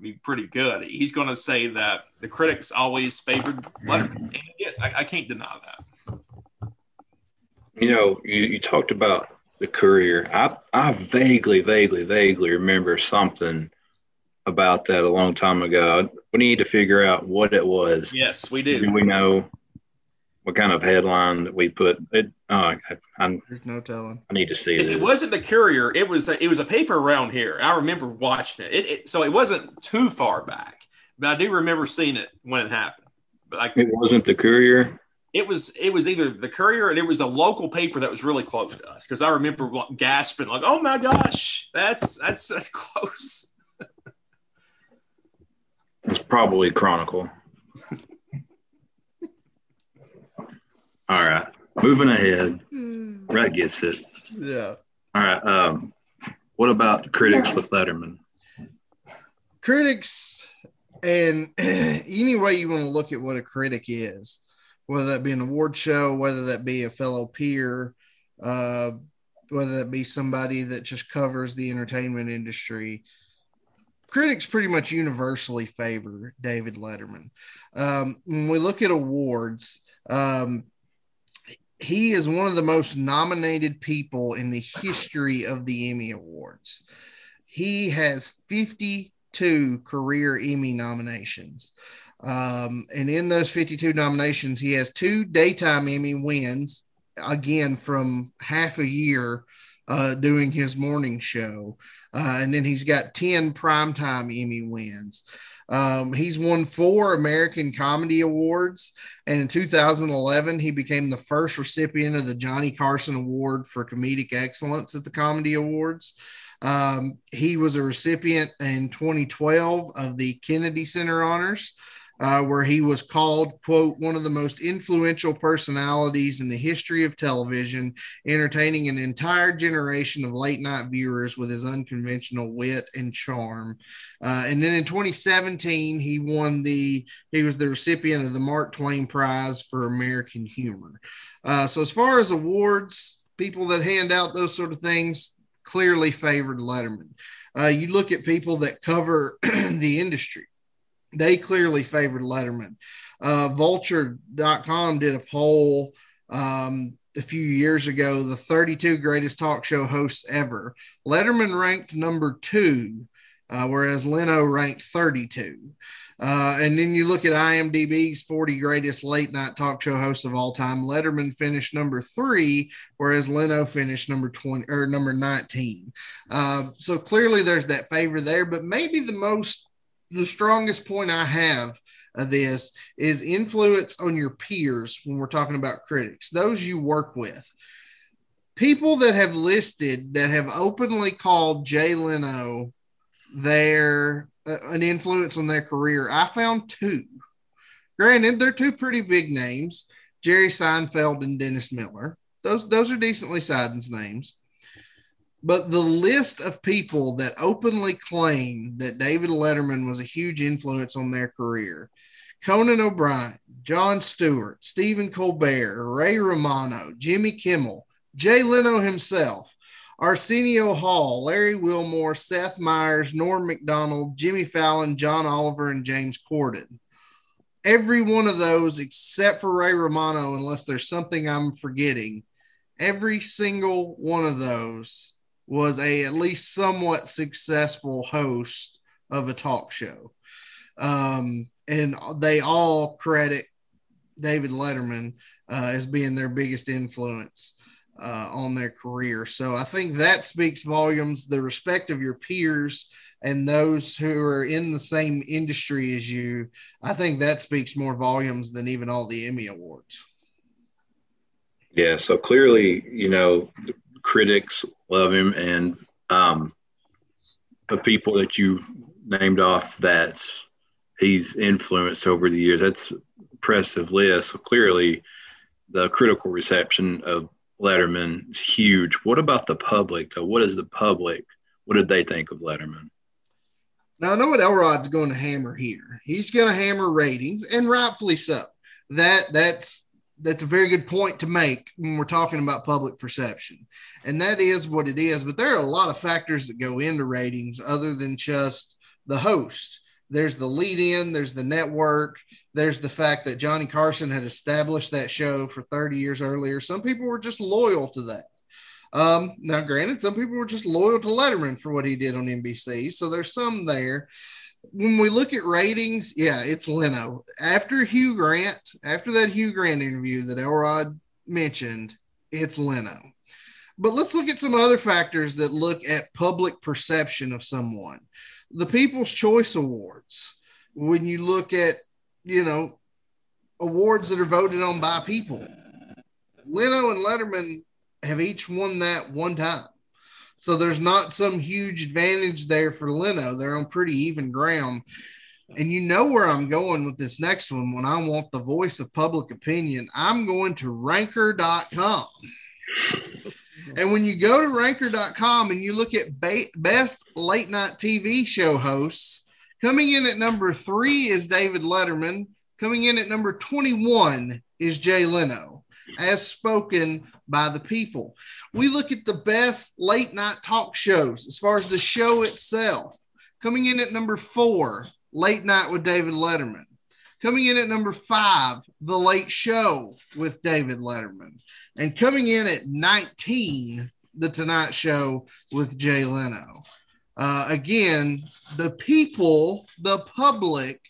me pretty good. He's going to say that the critics always favored Letterman. I can't deny that. You know, you talked about the Courier. I vaguely remember something about that a long time ago. We need to figure out what it was. Yes, we do. Do we know what kind of headline that we put? There's no telling. I need to see it. It wasn't the Courier. It was a paper around here. I remember watching it. So it wasn't too far back, but I do remember seeing it when it happened. But it wasn't the Courier. It was either the Courier, and it was a local paper that was really close to us, because I remember gasping like, "Oh my gosh, that's close." It's probably Chronicle. All right, moving ahead. Rhett gets it. Yeah. All right. What about critics with Letterman? Critics, and any way you want to look at what a critic is, whether that be an award show, whether that be a fellow peer, whether that be somebody that just covers the entertainment industry, critics pretty much universally favor David Letterman. When we look at awards, he is one of the most nominated people in the history of the Emmy Awards. He has 52 career Emmy nominations. And in those 52 nominations, he has 2 daytime Emmy wins, again, from half a year doing his morning show. And then he's got 10 primetime Emmy wins. He's won 4 American Comedy Awards, and in 2011, he became the first recipient of the Johnny Carson Award for Comedic Excellence at the Comedy Awards. He was a recipient in 2012 of the Kennedy Center Honors, where he was called, quote, one of the most influential personalities in the history of television, entertaining an entire generation of late night viewers with his unconventional wit and charm. And then in 2017, he was the recipient of the Mark Twain Prize for American Humor. So as far as awards, people that hand out those sort of things clearly favored Letterman. You look at people that cover the industry. They clearly favored Letterman. Vulture.com did a poll a few years ago, the 32 greatest talk show hosts ever. Letterman ranked number 2, whereas Leno ranked 32. And then you look at IMDb's 40 greatest late night talk show hosts of all time. Letterman finished number 3, whereas Leno finished number 20 or number 19. So clearly there's that favor there, but maybe the strongest point I have of this is influence on your peers. When we're talking about critics, those you work with, people that have openly called Jay Leno an influence on their career. I found 2. Granted, they're 2 pretty big names, Jerry Seinfeld and Dennis Miller. Those are decently sized names. But the list of people that openly claim that David Letterman was a huge influence on their career: Conan O'Brien, Jon Stewart, Stephen Colbert, Ray Romano, Jimmy Kimmel, Jay Leno himself, Arsenio Hall, Larry Wilmore, Seth Meyers, Norm Macdonald, Jimmy Fallon, John Oliver, and James Corden. Every one of those, except for Ray Romano, unless there's something I'm forgetting, every single one of those was at least somewhat successful host of a talk show. And they all credit David Letterman as being their biggest influence. on their career. So I think that speaks volumes, the respect of your peers and those who are in the same industry as you. I think that speaks more volumes than even all the Emmy Awards. Yeah. So clearly, you know, critics love him, and the people that you named off that he's influenced over the years, that's an impressive list. So clearly the critical reception of Letterman is huge. What about the public though? What is the public? What did they think of Letterman? Now I know what Elrod's going to hammer here. He's going to hammer ratings, and rightfully so. That's a very good point to make when we're talking about public perception, and that is what it is. But there are a lot of factors that go into ratings other than just the host. There's the lead in, there's the network, there's the fact that Johnny Carson had established that show for 30 years earlier. Some people were just loyal to that. Now, granted, some people were just loyal to Letterman for what he did on NBC. So there's some there. When we look at ratings, yeah, it's Leno. After that Hugh Grant interview that Elrod mentioned, it's Leno. But let's look at some other factors that look at public perception of someone. The People's Choice Awards, when you look at, you know, awards that are voted on by people, Leno and Letterman have each won that one time. So there's not some huge advantage there for Leno. They're on pretty even ground. And you know where I'm going with this next one. When I want the voice of public opinion, I'm going to Ranker.com. And when you go to Ranker.com and you look at best late night TV show hosts, coming in at number 3 is David Letterman. Coming in at number 21 is Jay Leno, as spoken by the people. We look at the best late night talk shows as far as the show itself. Coming in at number 4, Late Night with David Letterman. Coming in at number 5, The Late Show with David Letterman. And coming in at 19, The Tonight Show with Jay Leno. Again, the people, the public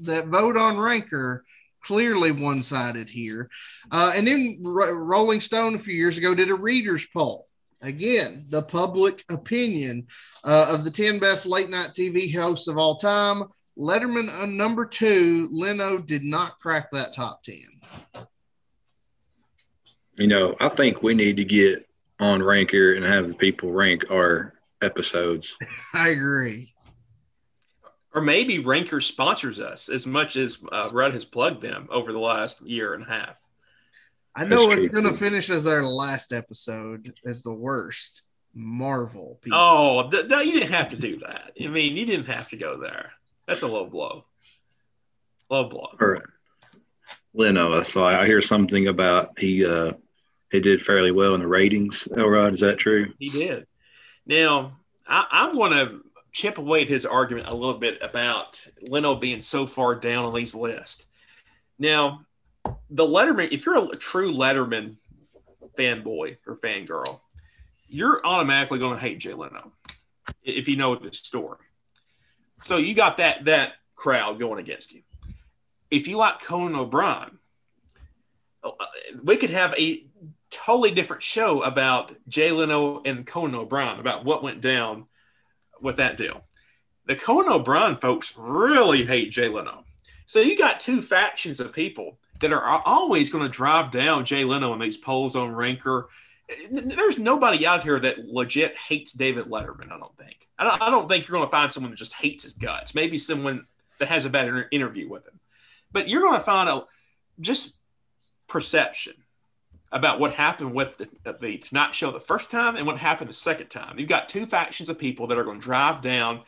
that vote on Ranker, clearly one-sided here. And then Rolling Stone a few years ago did a reader's poll. Again, the public opinion of the 10 best late-night TV hosts of all time. Letterman on number 2. Leno did not crack that top 10. You know, I think we need to get on Ranker and have the people rank our episodes. I agree. Or maybe Ranker sponsors us as much as Rudd has plugged them over the last year and a half. I know it's going to finish as our last episode as the worst Marvel people. Oh, no, you didn't have to do that. I mean, you didn't have to go there. That's a low blow. Low blow. Right. Leno, so I hear something about he did fairly well in the ratings. Elrod, is that true? He did. Now, I want to chip away at his argument a little bit about Leno being so far down on these lists. Now, the Letterman, if you're a true Letterman fanboy or fangirl, you're automatically going to hate Jay Leno if you know this story. So you got that crowd going against you. If you like Conan O'Brien, we could have a totally different show about Jay Leno and Conan O'Brien, about what went down with that deal. The Conan O'Brien folks really hate Jay Leno. So you got two factions of people that are always going to drive down Jay Leno in these polls on Ranker. There's nobody out here that legit hates David Letterman, I don't think. I don't think you're going to find someone that just hates his guts. Maybe someone that has a bad interview with him. But you're going to find just perception about what happened with the Tonight Show the first time and what happened the second time. You've got two factions of people that are going to drive down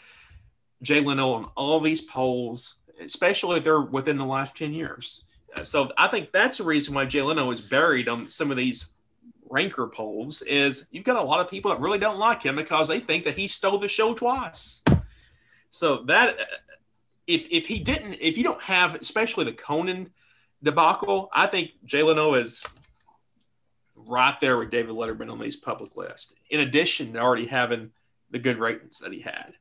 Jay Leno on all these polls, especially if they're within the last 10 years. So I think that's the reason why Jay Leno is buried on some of these Ranker polls, is you've got a lot of people that really don't like him because they think that he stole the show twice. So that if you don't have, especially the Conan debacle, I think Jay Leno is right there with David Letterman on these public lists. In addition to already having the good ratings that he had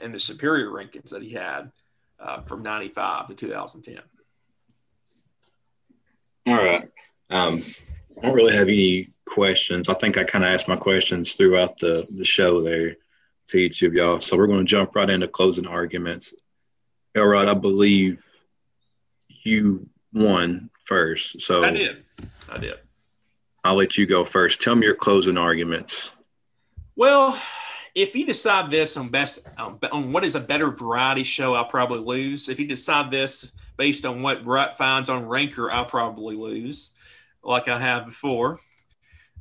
and the superior rankings that he had from 95 to 2010. All right. I don't really have any questions. I think I kind of asked my questions throughout the show there to each of y'all. So we're going to jump right into closing arguments. Elrod, I believe you won first. So I did. I'll let you go first. Tell me your closing arguments. Well, if you decide this on what is a better variety show, I'll probably lose. If you decide this based on what Brett finds on Ranker, I'll probably lose, like I have before.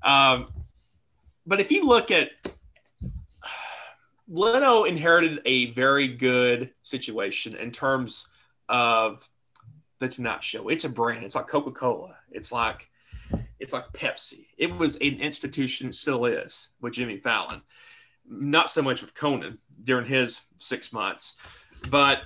But if you look at Leno inherited a very good situation in terms of The Tonight Show. It's a brand. It's like Coca-Cola. It's like Pepsi. It was an institution, it still is, with Jimmy Fallon. Not so much with Conan during his 6 months. But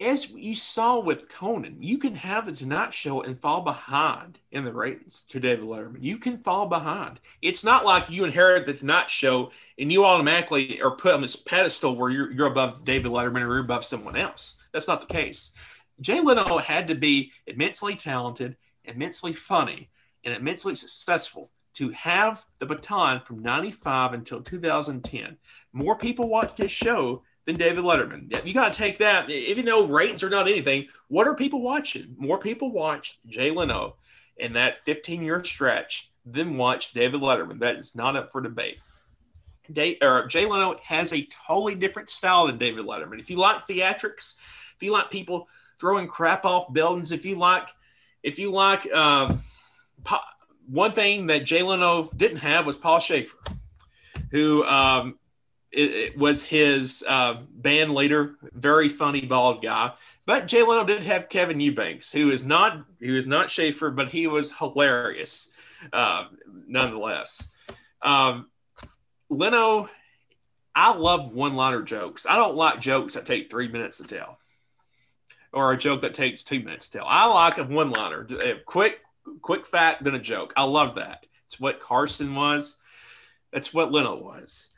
as you saw with Conan, you can have The Tonight Show and fall behind in the ratings to David Letterman. You can fall behind. It's not like you inherit The Tonight Show and you automatically are put on this pedestal where you're above David Letterman or you're above someone else. That's not the case. Jay Leno had to be immensely talented, immensely funny, and immensely successful to have the baton from 95 until 2010. More people watched his show than David Letterman. You got to take that, even though ratings are not anything, what are people watching? More people watched Jay Leno in that 15-year stretch than watched David Letterman. That is not up for debate. Jay Leno has a totally different style than David Letterman. If you like theatrics, if you like people throwing crap off buildings, one thing that Jay Leno didn't have was Paul Schaefer, who was his band leader, very funny bald guy. But Jay Leno did have Kevin Eubanks, who is not Schaefer, but he was hilarious nonetheless. Leno, I love one-liner jokes. I don't like jokes that take 3 minutes to tell, or a joke that takes 2 minutes to tell. I like a one-liner, quick fact, then a joke. I love that. It's what Carson was. That's what Leno was.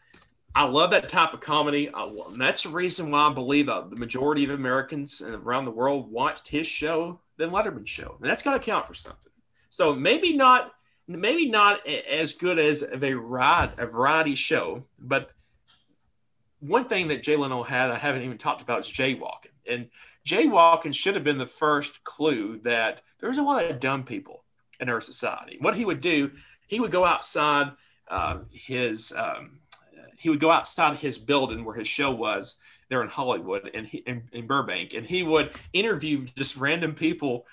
I love that type of comedy. And that's the reason why I believe the majority of Americans around the world watched his show than Letterman's show. And that's got to count for something. So maybe not as good as a variety show, but one thing that Jay Leno had I haven't even talked about is jaywalking. And jaywalking should have been the first clue that there's a lot of dumb people in our society. What he would do, he would go outside his building where his show was there in Hollywood and in Burbank, and he would interview just random people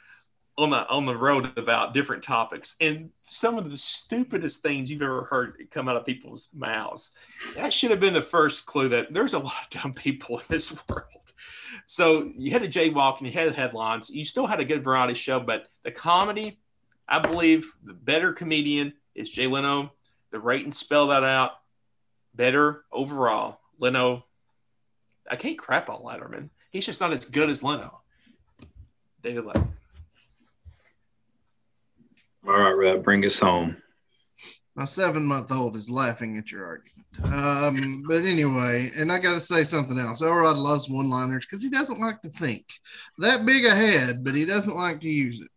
on the road about different topics, and some of the stupidest things you've ever heard come out of people's mouths. That should have been the first clue that there's a lot of dumb people in this world. So you had a jaywalk and you had headlines. You still had a good variety show, but the comedy, I believe the better comedian is Jay Leno. The ratings spell that out. Better overall. Leno, I can't crap on Letterman. He's just not as good as Leno. David Letterman. All right, Rob, bring us home. My 7-month-old is laughing at your argument. But anyway, and I got to say something else. Elrod loves one-liners because he doesn't like to think. That big a head, but he doesn't like to use it.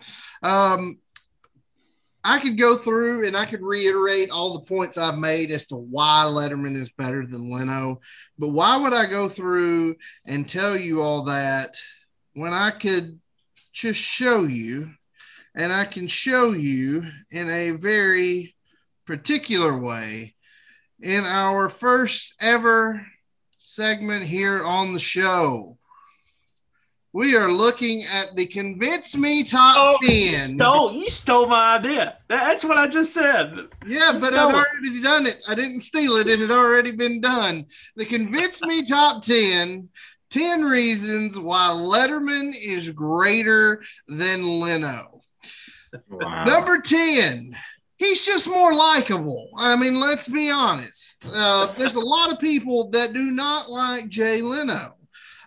I could go through and I could reiterate all the points I've made as to why Letterman is better than Leno. But why would I go through and tell you all that when I could just show you? And I can show you in a very particular way in our first ever segment here on the show. We are looking at the Convince Me Top 10. You stole my idea. That's what I just said. Yeah, but I've already done it. I didn't steal it. It had already been done. The Convince Me Top 10. 10 reasons why Letterman is greater than Leno. Wow. Number 10, he's just more likable. I mean, let's be honest. There's a lot of people that do not like Jay Leno.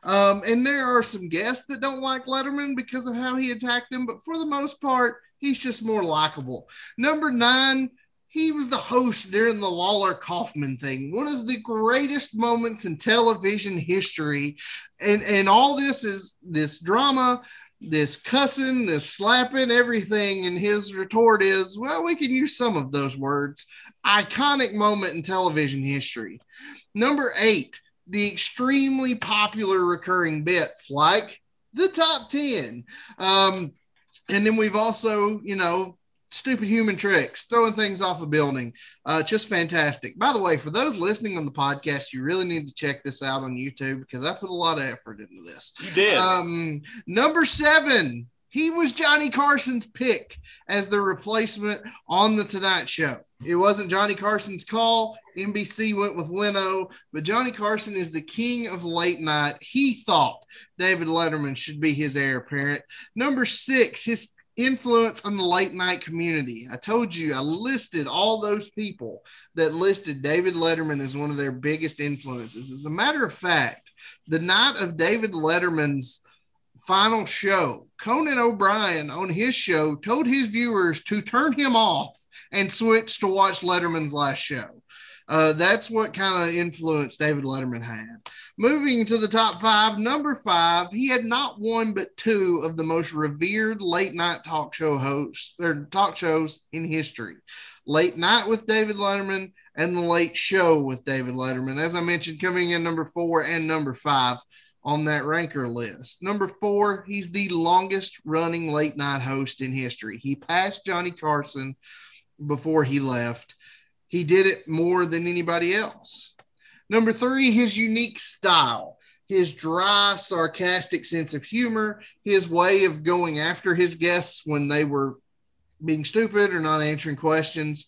And there are some guests that don't like Letterman because of how he attacked them. But for the most part, he's just more likable. Number 9, he was the host during the Lawler Kaufman thing, one of the greatest moments in television history. And all this is this drama this cussing, this slapping, everything. And his retort is, well, we can use some of those words. Iconic moment in television history. Number 8, the extremely popular recurring bits like the top 10. And then we've also, you know, stupid human tricks, throwing things off a building. Just fantastic. By the way, for those listening on the podcast, you really need to check this out on YouTube because I put a lot of effort into this. You did. Number 7, he was Johnny Carson's pick as the replacement on The Tonight Show. It wasn't Johnny Carson's call. NBC went with Leno, but Johnny Carson is the king of late night. He thought David Letterman should be his heir apparent. Number 6, his influence on the late night community. I told you, I listed all those people that listed David Letterman as one of their biggest influences. As a matter of fact, the night of David Letterman's final show, Conan O'Brien on his show told his viewers to turn him off and switch to watch Letterman's last show. That's what kind of influence David Letterman had. Moving to the top 5, number 5, he had not one but 2 of the most revered late night talk show hosts or talk shows in history. Late Night with David Letterman and The Late Show with David Letterman. As I mentioned, coming in number 4 and number 5 on that ranker list. Number 4, he's the longest running late night host in history. He passed Johnny Carson before he left. He did it more than anybody else. Number 3, his unique style, his dry, sarcastic sense of humor, his way of going after his guests when they were being stupid or not answering questions,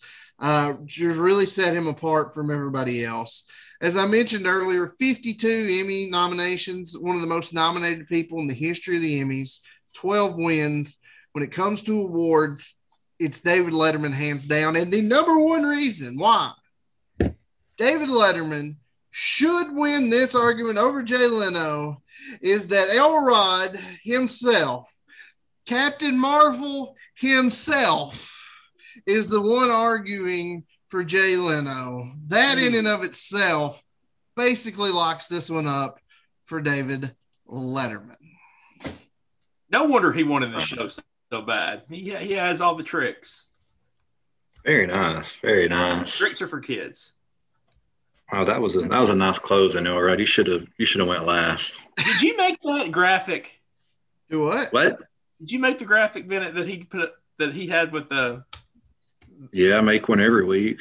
just really set him apart from everybody else. As I mentioned earlier, 52 Emmy nominations, one of the most nominated people in the history of the Emmys, 12 wins. When it comes to awards, it's David Letterman hands down. And the number one reason why David Letterman should win this argument over Jay Leno is that Elrod himself, Captain Marvel himself, is the one arguing for Jay Leno. That in and of itself basically locks this one up for David Letterman. No wonder he wanted the show so bad. Yeah, he has all the tricks. Very nice, very nice. Tricks are for kids. Wow, that was a nice close. I know already. You should have went last. Did you make that graphic? Do what? What? Did you make the graphic Bennett that he put that he had with the? Yeah, I make one every week.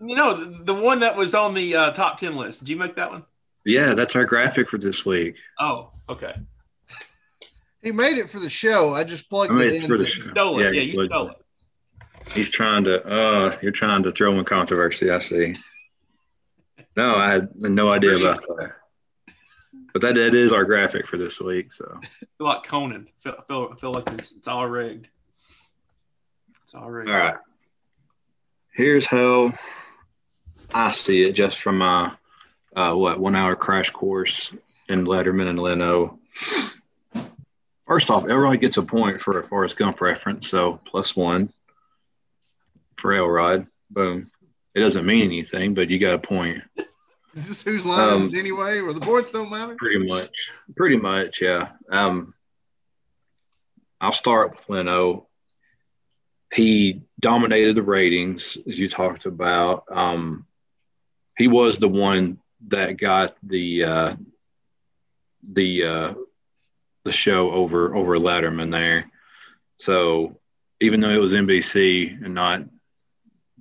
You know, the one that was on the top 10 list. Did you make that one? Yeah, that's our graphic for this week. Oh, okay. He made it for the show. I just plugged it in. You stole it. Yeah, you stole it. He's trying to, you're trying to throw in controversy, I see. No, I had no idea about that. But that is our graphic for this week. So I feel like Conan. I feel like it's all rigged. It's all rigged. All right. Here's how I see it just from my, 1 hour crash course in Letterman and Leno. First off, Elrod gets a point for a Forrest Gump reference, so +1 for Elrod. Boom. It doesn't mean anything, but you got a point. Is this whose line is it anyway, or the points don't matter? Pretty much, yeah. I'll start with Leno. He dominated the ratings, as you talked about. He was the one that got the show over Letterman there. So even though it was NBC and not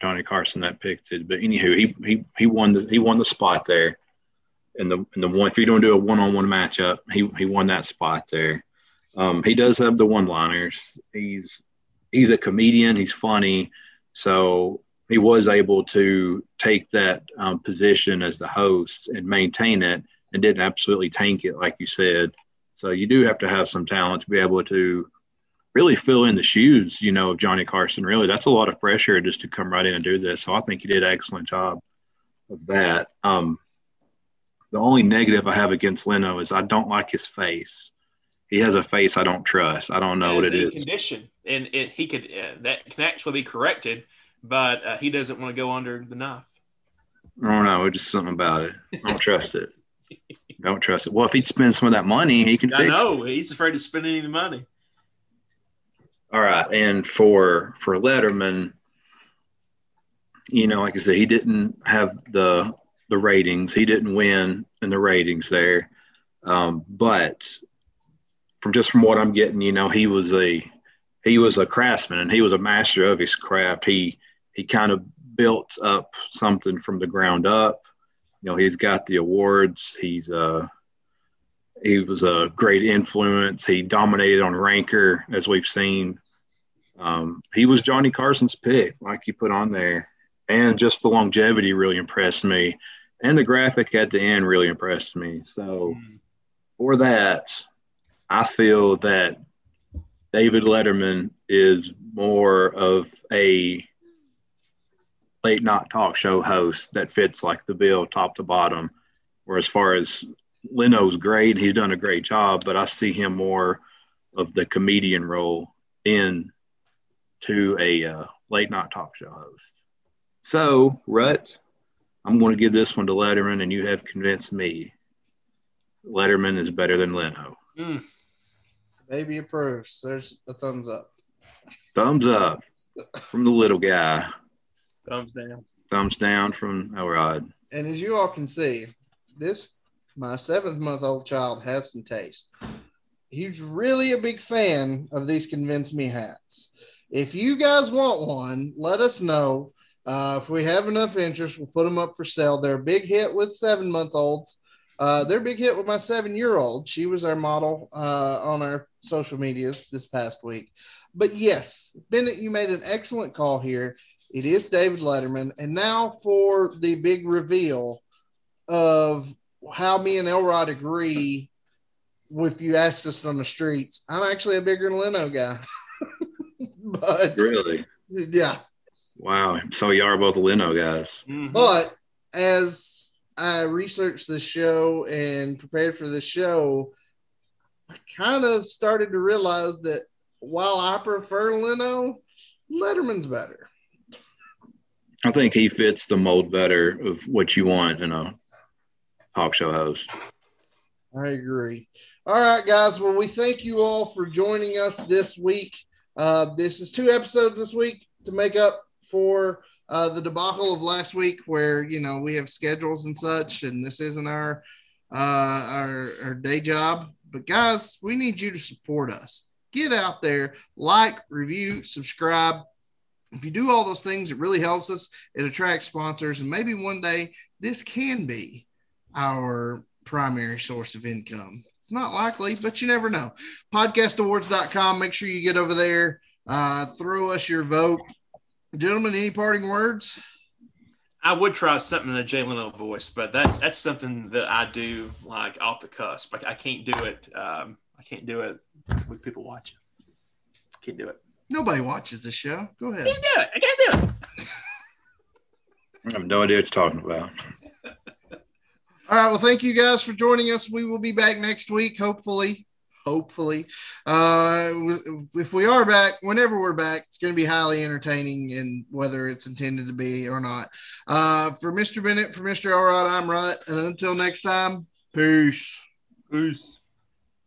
Johnny Carson that picked it, but anywho, he won the spot there. And the one, if you don't do a one-on-one matchup, he won that spot there. He does have the one-liners. He's a comedian. He's funny. So he was able to take that position as the host and maintain it, and didn't absolutely tank it, like you said. So you do have to have some talent to be able to really fill in the shoes, you know, of Johnny Carson. Really, that's a lot of pressure just to come right in and do this. So I think he did an excellent job of that. The only negative I have against Leno is I don't like his face. He has a face I don't trust. I don't know what it is. It's a condition, and that can actually be corrected, but he doesn't want to go under the knife. I don't know. It's just something about it. I don't trust it. Don't trust it. Well, if he'd spend some of that money, he can fix it. I know. He's afraid of spending any money. All right. And for Letterman, you know, like I said, he didn't have the ratings. He didn't win in the ratings there. But from what I'm getting, you know, he was a craftsman, and he was a master of his craft. He kind of built up something from the ground up. You know, he's got the awards. He was a great influence. He dominated on Ranker, as we've seen. He was Johnny Carson's pick, like you put on there. And just the longevity really impressed me. And the graphic at the end really impressed me. So for that, I feel that David Letterman is more of a late night talk show host that fits like the bill top to bottom. Where as far as Leno's great, he's done a great job, but I see him more of the comedian role in to a late night talk show host. So, Rut, I'm going to give this one to Letterman, and you have convinced me. Letterman is better than Leno. Baby approves. There's a thumbs up. Thumbs up from the little guy. Thumbs down. Thumbs down from Elrod. And as you all can see, this, my 7-month-old child, has some taste. He's really a big fan of these Convince Me hats. If you guys want one, let us know. If we have enough interest, we'll put them up for sale. They're a big hit with 7-month-olds. They're a big hit with my 7-year-old. She was our model on our social medias this past week. But yes, Bennett, you made an excellent call here. It is David Letterman. And now for the big reveal of how me and Elrod agree. If you asked us on the streets, I'm actually a bigger Leno guy. But really? Yeah. Wow. So you are both Leno guys. Mm-hmm. But as I researched the show and prepared for the show, I kind of started to realize that while I prefer Leno, Letterman's better. I think he fits the mold better of what you want in a talk show host. I agree. All right, guys. Well, we thank you all for joining us this week. This is 2 episodes this week to make up for the debacle of last week, where, you know, we have schedules and such, and this isn't our day job. But guys, we need you to support us. Get out there, like, review, subscribe. If you do all those things, it really helps us. It attracts sponsors, and maybe one day this can be our primary source of income. It's not likely, but you never know. Podcastawards.com. Make sure you get over there. Throw us your vote. Gentlemen, any parting words? I would try something in a Jay Leno voice, but that's something that I do like off the cusp. Like, I can't do it. I can't do it with people watching. Can't do it. Nobody watches this show. Go ahead. Can't do it. I can't do it. I have no idea what you're talking about. All right. Well, thank you guys for joining us. We will be back next week, hopefully. Hopefully. If we are back, whenever we're back, it's going to be highly entertaining, and whether it's intended to be or not. For Mr. Bennett, for Mr. Elrod, I'm Rutt. And until next time, peace. Peace.